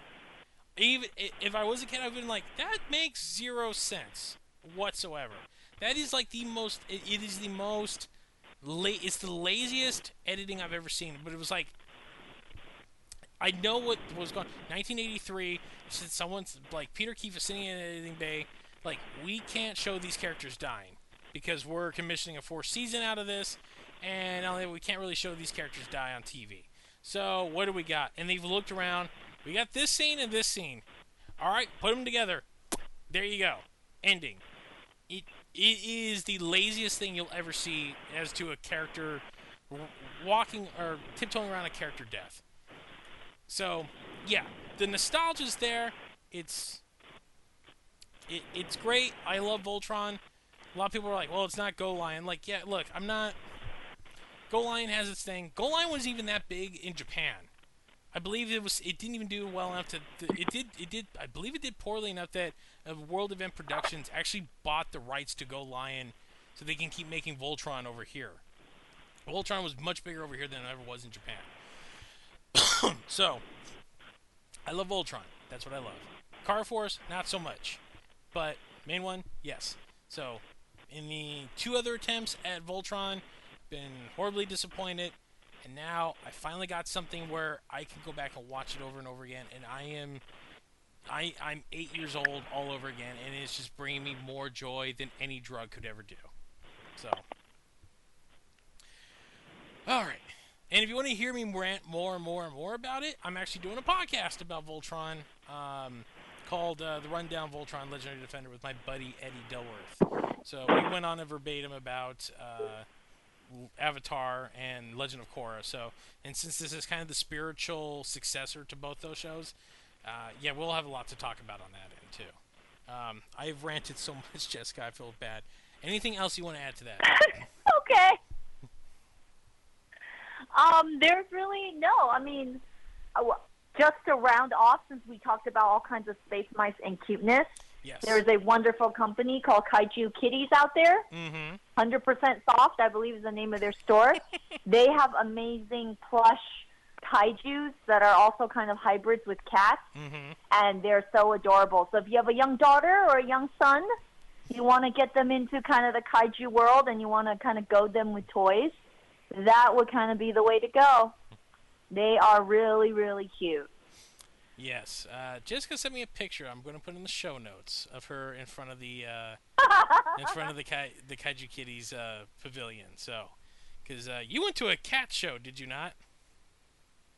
Even if I was a kid, I would have been like, that makes zero sense whatsoever. That is like the most. It is the most. It's the laziest editing I've ever seen. But it was like, I know what was going on. 1983. Since someone's like Peter Keefe is sitting in an editing bay, like, we can't show these characters dying because we're commissioning a 4th season out of this, and we can't really show these characters die on TV. So, what do we got? And they've looked around. We got this scene and this scene. All right, put them together. There you go. Ending. It is the laziest thing you'll ever see as to a character walking or tiptoeing around a character death. So, yeah, the nostalgia's there. It's great. I love Voltron. A lot of people are like, well, it's not Go Lion. Like, yeah, look, I'm not... Go Lion has its thing. Go Lion wasn't even that big in Japan. I believe it was. It didn't even do well enough to. It did. I believe it did poorly enough that World Event Productions actually bought the rights to Go Lion, so they can keep making Voltron over here. Voltron was much bigger over here than it ever was in Japan. So, I love Voltron. That's what I love. Car Force, not so much, but main one, yes. So, in the two other attempts at Voltron, been horribly disappointed. And now I finally got something where I can go back and watch it over and over again, and I'm 8 years old all over again, and it's just bringing me more joy than any drug could ever do. So, all right. And if you want to hear me rant more and more and more about it, I'm actually doing a podcast about Voltron, called The Rundown Voltron Legendary Defender with my buddy Eddie Dilworth. So we went on a verbatim about Avatar and Legend of Korra. So, and since this is kind of the spiritual successor to both those shows, yeah, we'll have a lot to talk about on that end too. I've ranted so much, Jessica, I feel bad. Anything else you want to add to that? Okay. There's really no. I mean, just to round off, since we talked about all kinds of space mice and cuteness. Yes. There is a wonderful company called Kaiju Kitties out there. 100% Soft, I believe, is the name of their store. They have amazing plush kaijus that are also kind of hybrids with cats, and they're so adorable. So if you have a young daughter or a young son, you want to get them into kind of the kaiju world and you want to kind of goad them with toys, that would kind of be the way to go. They are really, really cute. Yes, Jessica sent me a picture. I'm going to put in the show notes of her in front of the the Kaiju Kitties pavilion. So, because you went to a cat show, did you not?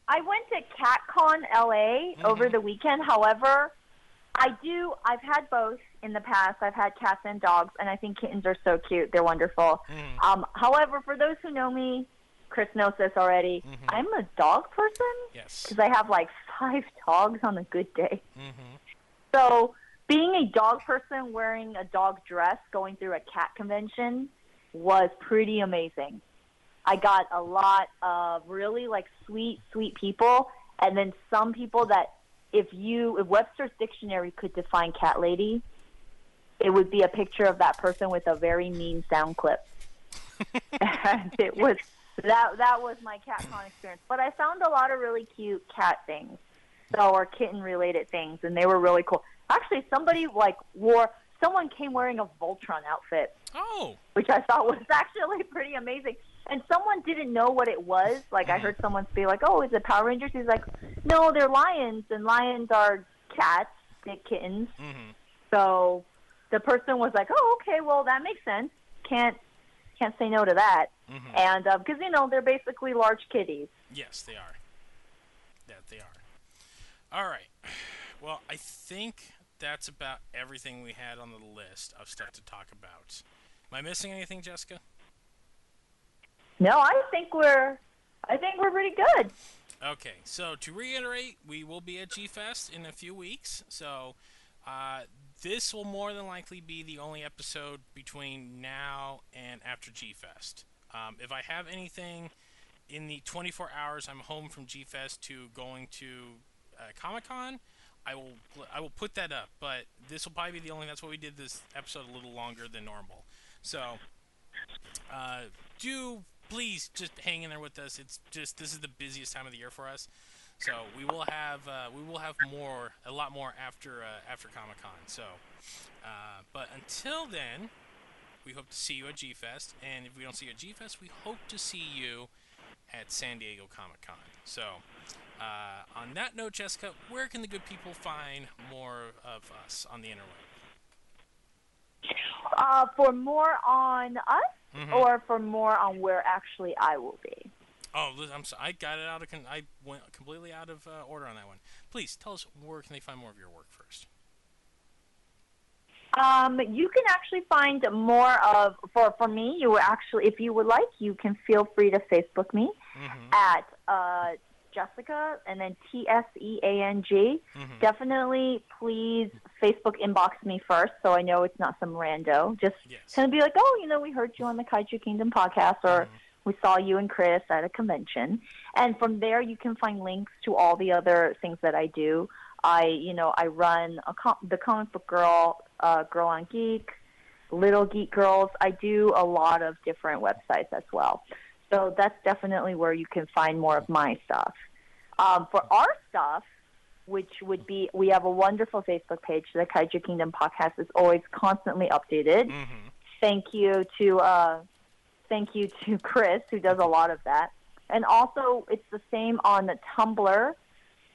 I went to CatCon LA over the weekend. However, I've had both in the past. I've had cats and dogs, and I think kittens are so cute. They're wonderful. However, for those who know me, Chris knows this already. I'm a dog person. Yes. Because I have like 5 dogs on a good day. So being a dog person wearing a dog dress going through a cat convention was pretty amazing. I got a lot of really like sweet, sweet people. And then some people that if Webster's Dictionary could define cat lady, it would be a picture of that person with a very mean sound clip. And it was... That was my CatCon experience. But I found a lot of really cute cat things, or kitten-related things, and they were really cool. Actually, someone came wearing a Voltron outfit. Oh! Which I thought was actually pretty amazing. And someone didn't know what it was. Like, I heard someone be like, oh, is it Power Rangers? He's like, no, they're lions, and lions are cats, big kittens. So the person was like, oh, okay, well, that makes sense. Can't say no to that. And because, you know, they're basically large kitties. Yes, they are. That they are. All right. Well, I think that's about everything we had on the list of stuff to talk about. Am I missing anything, Jessica? No, I think we're pretty good. Okay. So to reiterate, we will be at G-Fest in a few weeks. So this will more than likely be the only episode between now and after G-Fest. If I have anything in the 24 hours I'm home from G-Fest to going to Comic-Con, I will put that up. But this will probably be the only. That's why we did this episode a little longer than normal. So do please just hang in there with us. It's just this is the busiest time of the year for us. So we will have a lot more after Comic-Con. So but until then, we hope to see you at G-Fest, and if we don't see you at G-Fest, we hope to see you at San Diego Comic-Con. So on that note, Jessica, where can the good people find more of us on the internet? For more on us, or for more on where actually I will be? Oh, I'm sorry. I got it out of I went completely out of order on that one. Please tell us where can they find more of your work first. You can actually find more of, for me, you actually, if you would like, you can feel free to Facebook me at Jessica and then TSEANG. Definitely, please Facebook inbox me first so I know it's not some rando. Just kind of be like, oh, you know, we heard you on the Kaiju Kingdom podcast, or we saw you and Chris at a convention. And from there, you can find links to all the other things that I do. I run the Comic Book Girl, Girl on Geek, Little Geek Girls. I do a lot of different websites as well. So that's definitely where you can find more of my stuff. For our stuff, which would be, we have a wonderful Facebook page. The Kaiju Kingdom podcast is always constantly updated. Thank you to Chris, who does a lot of that. And also, it's the same on the Tumblr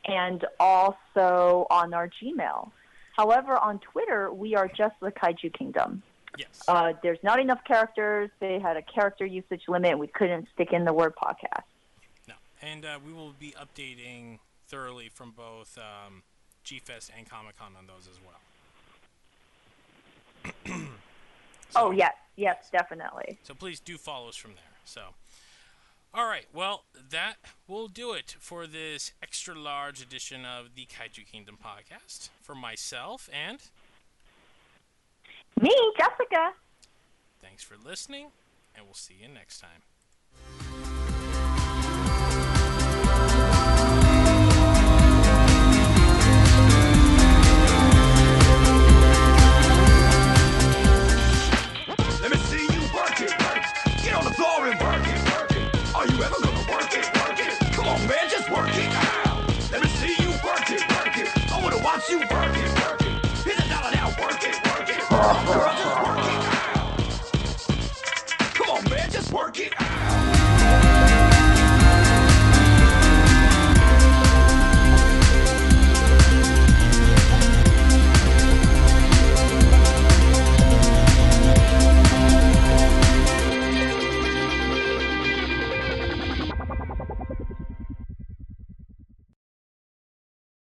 and also on our Gmail. However, on Twitter, we are just the Kaiju Kingdom. Yes. There's not enough characters. They had a character usage limit. We couldn't stick in the word podcast. No. And we will be updating thoroughly from both G-Fest and Comic-Con on those as well. So, yes, definitely. So please do follow us from there. So, all right, well, that will do it for this extra large edition of the Kaiju Kingdom podcast. For myself and me, Jessica. Thanks for listening, and we'll see you next time.